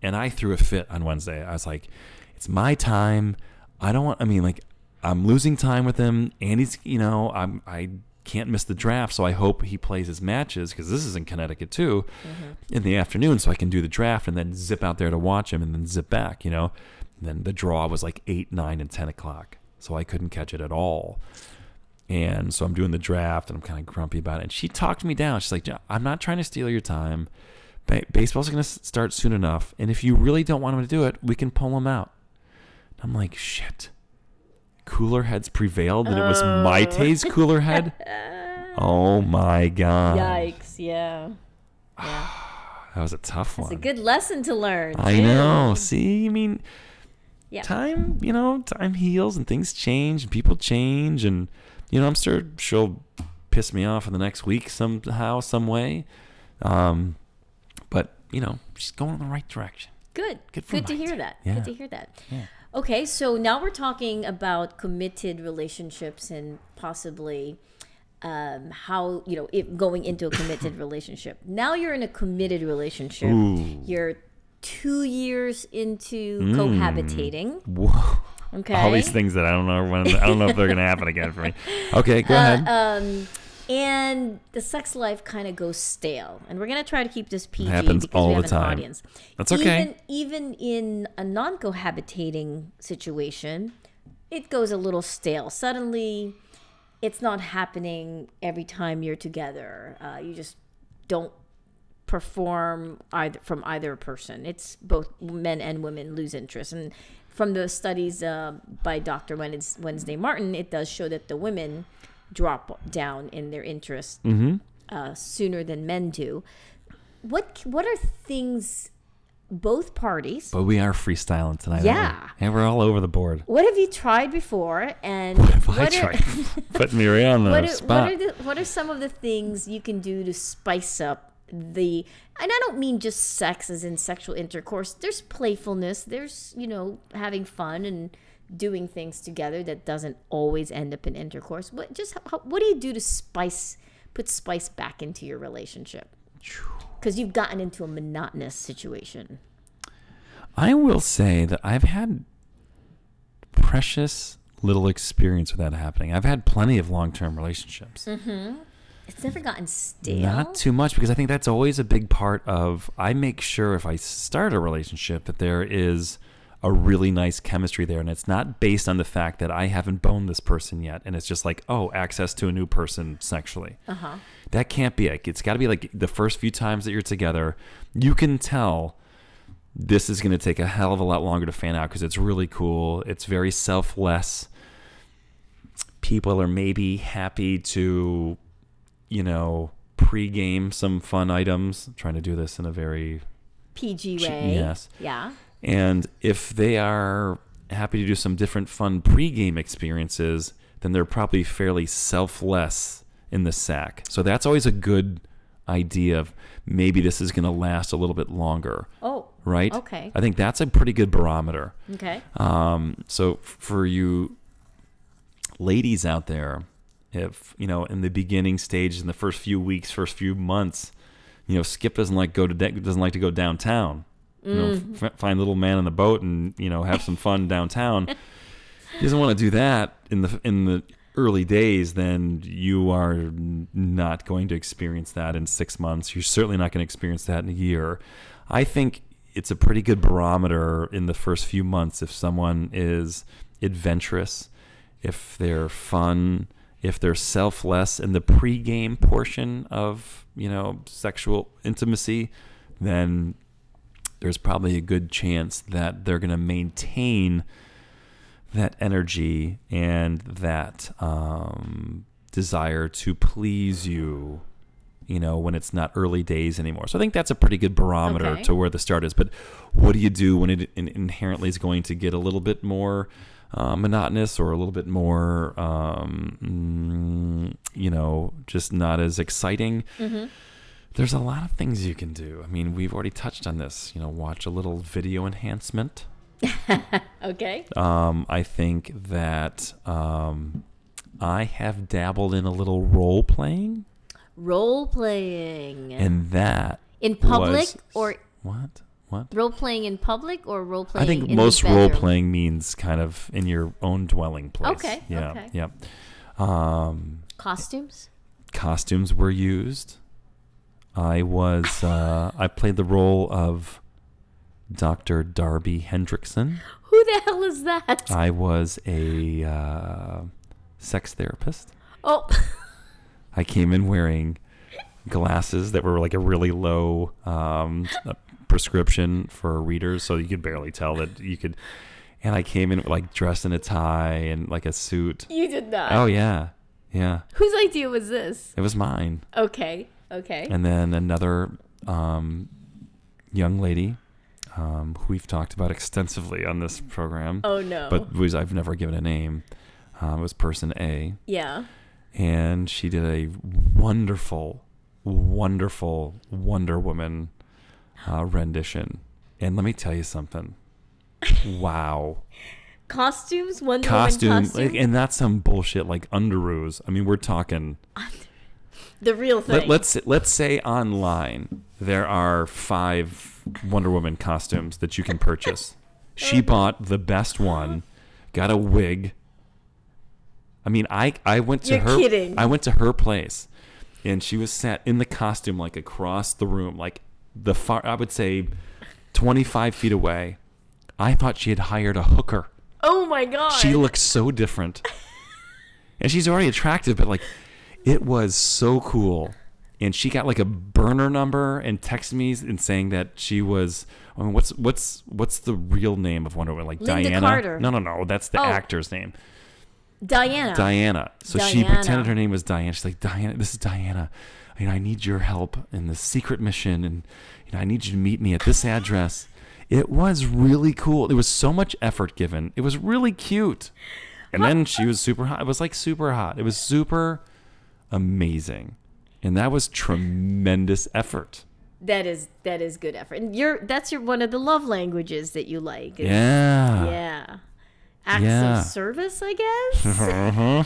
And I threw a fit on Wednesday. I was like, it's my time. I don't want, I mean, like, I'm losing time with him, and he's, you know, I'm, I can't miss the draft, so I hope he plays his matches, because this is in Connecticut too, mm-hmm. in the afternoon, so I can do the draft and then zip out there to watch him and then zip back, you know. And then the draw was like eight, nine, and ten o'clock, so I couldn't catch it at all. And so I'm doing the draft, and I'm kind of grumpy about it. And she talked me down. She's like, I'm not trying to steal your time. Ba- baseball's going to start soon enough. And if you really don't want him to do it, we can pull him out. And I'm like, shit. Cooler heads prevailed, and oh. it was Maite's cooler head? Oh, my God. Yikes, yeah. yeah. That was a tough That's one. It's a good lesson to learn. I yeah. know. See, I mean, yeah. time, you know, time heals, and things change, and people change, and... You know, I'm sure she'll piss me off in the next week somehow, some way. Um, but, you know, she's going in the right direction. Good. Good, for Good to hear that. Yeah. Good to hear that. Yeah. Okay, so now we're talking about committed relationships and possibly um, how, you know, if going into a committed relationship. Now you're in a committed relationship. Ooh. You're two years into mm. cohabitating. Whoa. Okay. All these things that I don't know when I don't know if they're going to happen again for me. Okay, go uh, ahead. Um, and the sex life kind of goes stale, and we're going to try to keep this P G. It happens because all we have the time. An audience. That's okay. Even, even in a non-cohabitating situation, it goes a little stale. Suddenly, it's not happening every time you're together. Uh, you just don't perform either from either person. It's both men and women lose interest. And from the studies uh, by Doctor Wednesday Martin, it does show that the women drop down in their interest mm-hmm. uh, sooner than men do. What what are things both parties? But we are freestyling tonight. Yeah, we? And we're all over the board. What have you tried before? And what have what I are, tried? Put me right on the what are, spot. What are, the, what are some of the things you can do to spice up the? And I don't mean just sex as in sexual intercourse. There's playfulness. There's, you know, having fun and doing things together that doesn't always end up in intercourse. What just how, what do you do to spice, put spice back into your relationship? Because you've gotten into a monotonous situation. I will say that I've had precious little experience with that happening. I've had plenty of long-term relationships. Mm-hmm. It's never gotten stale. Not too much, because I think that's always a big part of, I make sure if I start a relationship that there is a really nice chemistry there. And it's not based on the fact that I haven't boned this person yet. And it's just like, oh, access to a new person sexually. Uh-huh. That can't be it. It's got to be like the first few times that you're together, you can tell this is going to take a hell of a lot longer to fan out because it's really cool. It's very selfless. People are maybe happy to... you know, pregame some fun items. I'm trying to do this in a very P G way. Yes. Yeah. And if they are happy to do some different fun pregame experiences, then they're probably fairly selfless in the sack. So that's always a good idea of maybe this is going to last a little bit longer. Oh. Right? Okay. I think that's a pretty good barometer. Okay. Um, so for you ladies out there, if, you know, in the beginning stages, in the first few weeks, first few months, you know, Skip doesn't like go to de- doesn't like to go downtown. You mm. know, f- find little man on the boat and, you know, have some fun downtown. He doesn't want to do that in the in the early days. Then you are not going to experience that in six months. You're certainly not going to experience that in a year. I think it's a pretty good barometer in the first few months if someone is adventurous, if they're fun, if they're selfless in the pregame portion of, you know, sexual intimacy, then there's probably a good chance that they're going to maintain that energy and that um, desire to please you, you know, when it's not early days anymore. So I think that's a pretty good barometer okay. to where the start is. But what do you do when it inherently is going to get a little bit more uh, monotonous or a little bit more, um, you know, just not as exciting? Mm-hmm. There's a lot of things you can do. I mean, we've already touched on this. You know, watch a little video enhancement. Okay. Um, I think that um, I have dabbled in a little role playing. Role playing. And that in public was, or what? What? Role playing in public or role playing? I think in most role playing means kind of in your own dwelling place. Okay. Yeah. Okay. Yeah. Um, costumes. Costumes were used. I was. Uh, I played the role of Doctor Darby Hendrickson. Who the hell is that? I was a uh, sex therapist. Oh. I came in wearing glasses that were like a really low um, prescription for readers, so you could barely tell that you could. And I came in like dressed in a tie and like a suit. You did not. Oh yeah, yeah. Whose idea was this? It was mine. Okay. Okay. And then another um, young lady um, who we've talked about extensively on this program. Oh, no. But was, I've never given a name. Uh, it was Person A. Yeah. And she did a wonderful, wonderful Wonder Woman uh, rendition. And let me tell you something. Wow. Costumes? Wonder Costume, Woman costume? Like, and not some bullshit like underoos. I mean, we're talking... The real thing. Let, let's let's say online there are five Wonder Woman costumes that you can purchase. She bought the best one, got a wig. I mean, I I went to You're her. Kidding. I went to her place, and she was sat in the costume like across the room, like the far. I would say twenty-five feet away. I thought she had hired a hooker. Oh my God! She looked so different, and she's already attractive, but like. It was so cool. And she got like a burner number and texted me and saying that she was, I mean, what's what's what's the real name of Wonder Woman? Like Linda Diana? Carter. No, no, no. That's the oh. actor's name. Diana. Diana. So Diana. She pretended her name was Diana. She's like, Diana, this is Diana. You know, I need your help in this secret mission. And you know, I need you to meet me at this address. It was really cool. There was so much effort given. It was really cute. And then she was super hot. It was like super hot. It was super amazing. And that was tremendous effort. That is that is good effort. And you're that's your one of the love languages that you like. Is, yeah. Yeah. Acts yeah. of service, I guess. Uh-huh.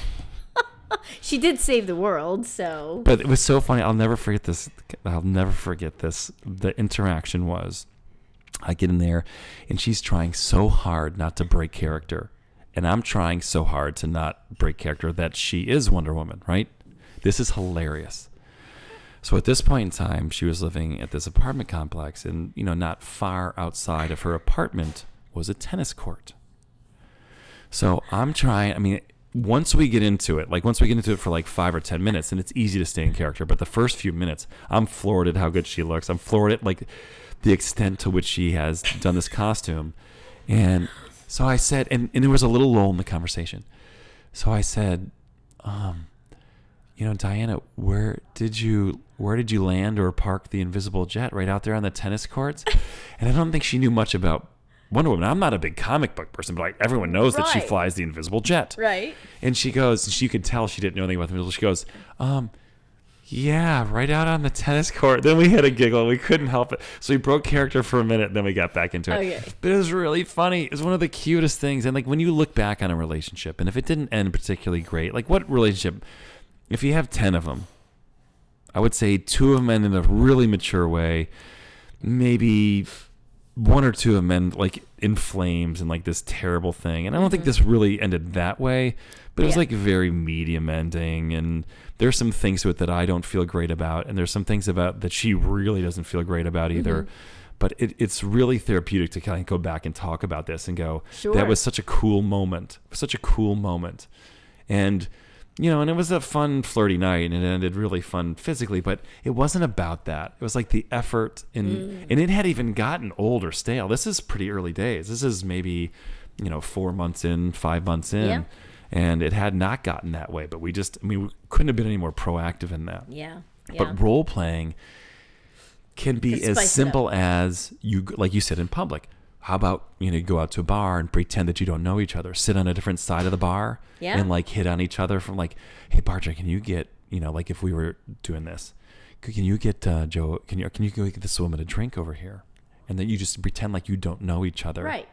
She did save the world, so. But it was so funny. I'll never forget this. I'll never forget this. The interaction was I get in there and she's trying so hard not to break character. And I'm trying so hard to not break character that she is Wonder Woman, right? This is hilarious. So at this point in time, she was living at this apartment complex, and you know, not far outside of her apartment was a tennis court. So I'm trying, I mean, once we get into it, like once we get into it for like five or ten minutes, and it's easy to stay in character, but the first few minutes, I'm floored at how good she looks. I'm floored at like the extent to which she has done this costume. And so I said, and, and there was a little lull in the conversation. So I said, um, you know, Diana, where did you where did you land or park the invisible jet? Right out there on the tennis courts? And I don't think she knew much about Wonder Woman. I'm not a big comic book person, but like everyone knows right. that she flies the invisible jet. Right. And she goes, and she could tell she didn't know anything about the invisible. She goes, um, yeah, right out on the tennis court. Then we had a giggle. We couldn't help it. So we broke character for a minute, and then we got back into it. Okay. But it was really funny. It was one of the cutest things. And like when you look back on a relationship, and if it didn't end particularly great, like what relationship... If you have ten of them, I would say two of them end in a really mature way. Maybe one or two of them end like in flames and like this terrible thing. And I don't think this really ended that way, but it was yeah. like very medium ending. And there's some things to it that I don't feel great about. And there's some things about that she really doesn't feel great about either. But it, it's really therapeutic to kind of go back and talk about this and go, sure. That was such a cool moment, such a cool moment. And, you know, and it was a fun flirty night and it ended really fun physically, but it wasn't about that. It was like the effort in, mm. and it had even gotten old or stale. This is pretty early days. This is maybe, you know, four months in, five months in. Yeah. And it had not gotten that way, but we just, I mean, we couldn't have been any more proactive in that. Yeah. yeah. But role playing can be as simple as you, like you said, in public. How about, you know, go out to a bar and pretend that you don't know each other, sit on a different side of the bar yeah. and like hit on each other from like, hey, Bartra, can you get, you know, like if we were doing this, can you get uh, Joe, can you, can you go get this woman a drink over here? And then you just pretend like you don't know each other. Right.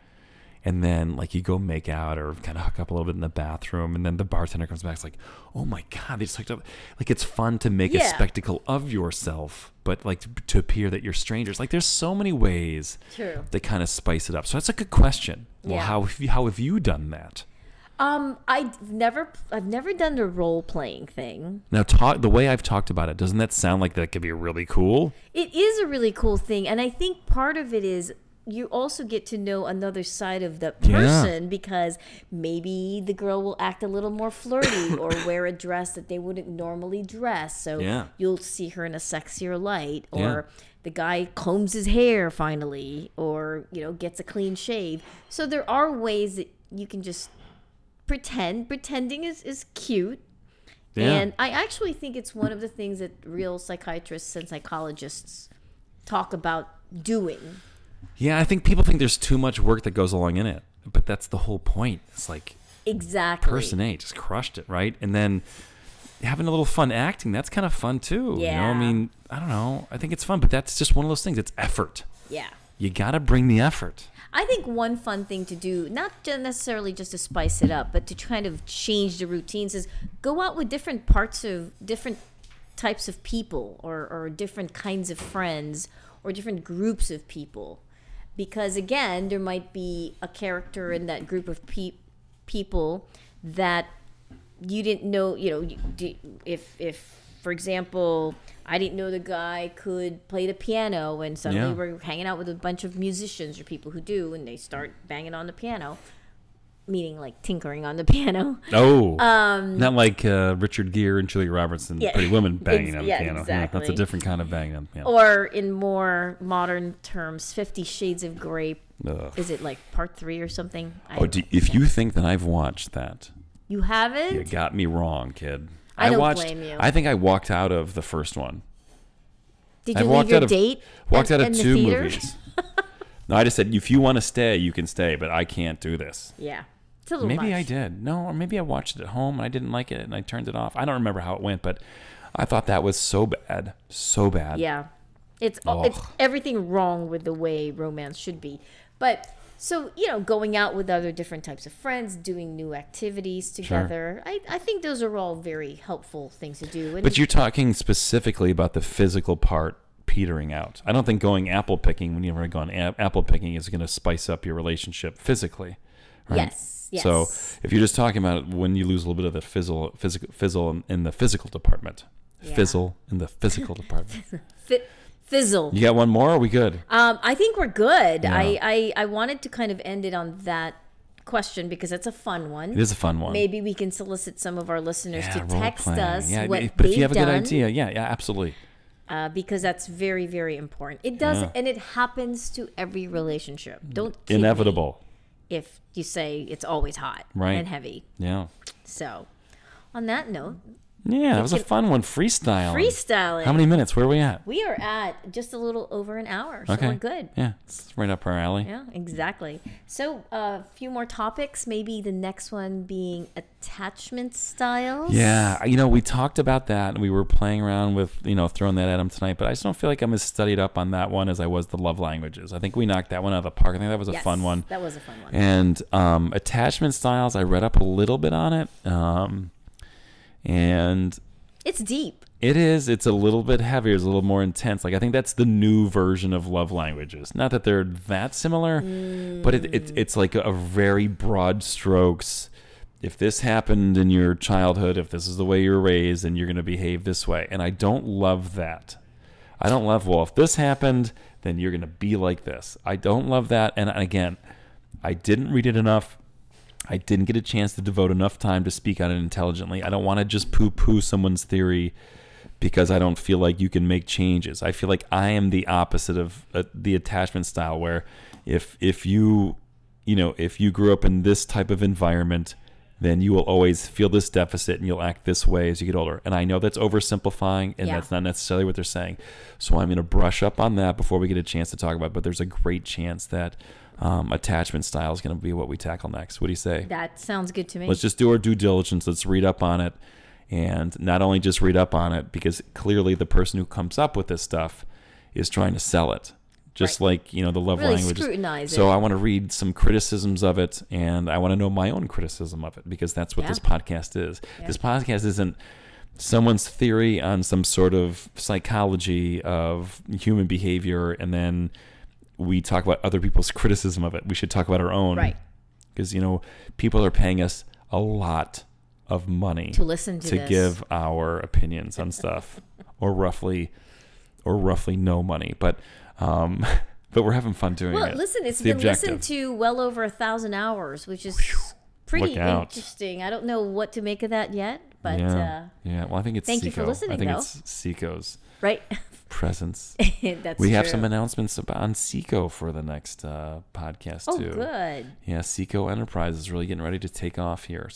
And then like you go make out or kind of hook up a little bit in the bathroom. And then the bartender comes back. It's like, oh my God, they just hooked up. Like it's fun to make yeah. a spectacle of yourself, but like to, to appear that you're strangers. Like there's so many ways True. That kind of spice it up. So that's a good question. Well, yeah. how, have you, how have you done that? Um, I've never, I've never done the role playing thing. Now talk, the way I've talked about it, doesn't that sound like that could be really cool? It is a really cool thing. And I think part of it is, you also get to know another side of the person yeah. because maybe the girl will act a little more flirty or wear a dress that they wouldn't normally dress. So yeah. you'll see her in a sexier light, or yeah. the guy combs his hair finally, or, you know, gets a clean shave. So there are ways that you can just pretend. Pretending is, is cute. Yeah. And I actually think it's one of the things that real psychiatrists and psychologists talk about doing. Yeah, I think people think there's too much work that goes along in it, but that's the whole point. It's like exactly Person A just crushed it, right? And then having a little fun acting, that's kind of fun too. Yeah. You know, I mean, I don't know. I think it's fun, but that's just one of those things. It's effort. Yeah. You got to bring the effort. I think one fun thing to do, not necessarily just to spice it up, but to kind of change the routines, is go out with different parts of different types of people, or, or different kinds of friends, or different groups of people. Because, again, there might be a character in that group of pe- people that you didn't know, you know, if, if for example, I didn't know the guy could play the piano, and suddenly yeah. we're hanging out with a bunch of musicians or people who do, and they start banging on the piano, meaning like tinkering on the piano. Oh, um, not like uh, Richard Gere and Julia Roberts and yeah, Pretty Women banging on the yeah, piano. Exactly. Yeah, that's a different kind of banging on the piano. Or in more modern terms, Fifty Shades of Grey. Ugh. Is it like part three or something? Oh, do, if you think that I've watched that. You haven't? You got me wrong, kid. I, I don't watched, blame you. I think I walked out of the first one. Did you I've leave your date? Walked out of, and, walked out of two the movies. No, I just said, if you want to stay, you can stay, but I can't do this. Yeah. Maybe much. I did. No, or maybe I watched it at home and I didn't like it and I turned it off. I don't remember how it went, but I thought that was so bad. So bad. Yeah. It's all, it's everything wrong with the way romance should be. But so, you know, going out with other different types of friends, doing new activities together. Sure. I, I think those are all very helpful things to do. And but you're talking specifically about the physical part petering out. I don't think going apple picking, when you've already gone apple picking, is going to spice up your relationship physically. Right? Yes. Yes. So if you're just talking about when you lose a little bit of the fizzle, physical, fizzle in, in the physical department, yeah. fizzle in the physical department, F- fizzle. You got one more? Are we good? Um, I think we're good. Yeah. I, I, I wanted to kind of end it on that question because it's a fun one. It is a fun one. Maybe we can solicit some of our listeners yeah, to text playing. us yeah, what but if you have a good done, idea, yeah, yeah, absolutely. Uh, because that's very, very important. It does, yeah. and it happens to every relationship. Don't kid inevitable. Me. If you say it's always hot right. and heavy. Yeah. So on that note. Yeah, that was a fun one. Freestyling. Freestyling. How many minutes? Where are we at? We are at just a little over an hour. So okay. we're good. Yeah, it's right up our alley. Yeah, exactly. So a uh, few more topics. Maybe the next one being attachment styles. Yeah, you know, we talked about that and we were playing around with, you know, throwing that at him tonight. But I just don't feel like I'm as studied up on that one as I was the love languages. I think we knocked that one out of the park. I think that was a yes, fun one. That was a fun one. And um, attachment styles, I read up a little bit on it. Um And it's deep. It is. It's a little bit heavier. It's a little more intense. Like I think that's the new version of love languages. Not that they're that similar, mm. but it, it it's like a very broad strokes. If this happened in your childhood, if this is the way you're raised, then you're going to behave this way. And I don't love that. I don't love, well, if this happened, then you're going to be like this. I don't love that. And again, I didn't read it enough. I didn't get a chance to devote enough time to speak on it intelligently. I don't want to just poo-poo someone's theory because I don't feel like you can make changes. I feel like I am the opposite of uh, the attachment style, where if if you you know if you grew up in this type of environment, then you will always feel this deficit and you'll act this way as you get older. And I know that's oversimplifying, and yeah. that's not necessarily what they're saying. So I'm going to brush up on that before we get a chance to talk about it. But there's a great chance that um, attachment style is going to be what we tackle next. What do you say? That sounds good to me. Let's just do our due diligence. Let's read up on it. And not only just read up on it, because clearly the person who comes up with this stuff is trying to sell it. Just right. like, you know, the love really languages. Scrutinize it. So I want to read some criticisms of it, and I want to know my own criticism of it, because that's what yeah. this podcast is. Yeah. This podcast isn't someone's theory on some sort of psychology of human behavior, and then we talk about other people's criticism of it. We should talk about our own. Right. Because, you know, people are paying us a lot of money to listen to, to give our opinions on stuff, or roughly, or roughly no money. But Um, but we're having fun doing well, it. Well, listen, it's, it's been objective. listened to well over a thousand hours, which is Whew, pretty interesting. I don't know what to make of that yet, but yeah, uh, yeah. Well, I think it's thank Seiko. you for listening. I think though. it's Seiko's right presence. That's we true. have some announcements on Seiko for the next uh, podcast oh, too. Oh, good. Yeah, Seiko Enterprise is really getting ready to take off here.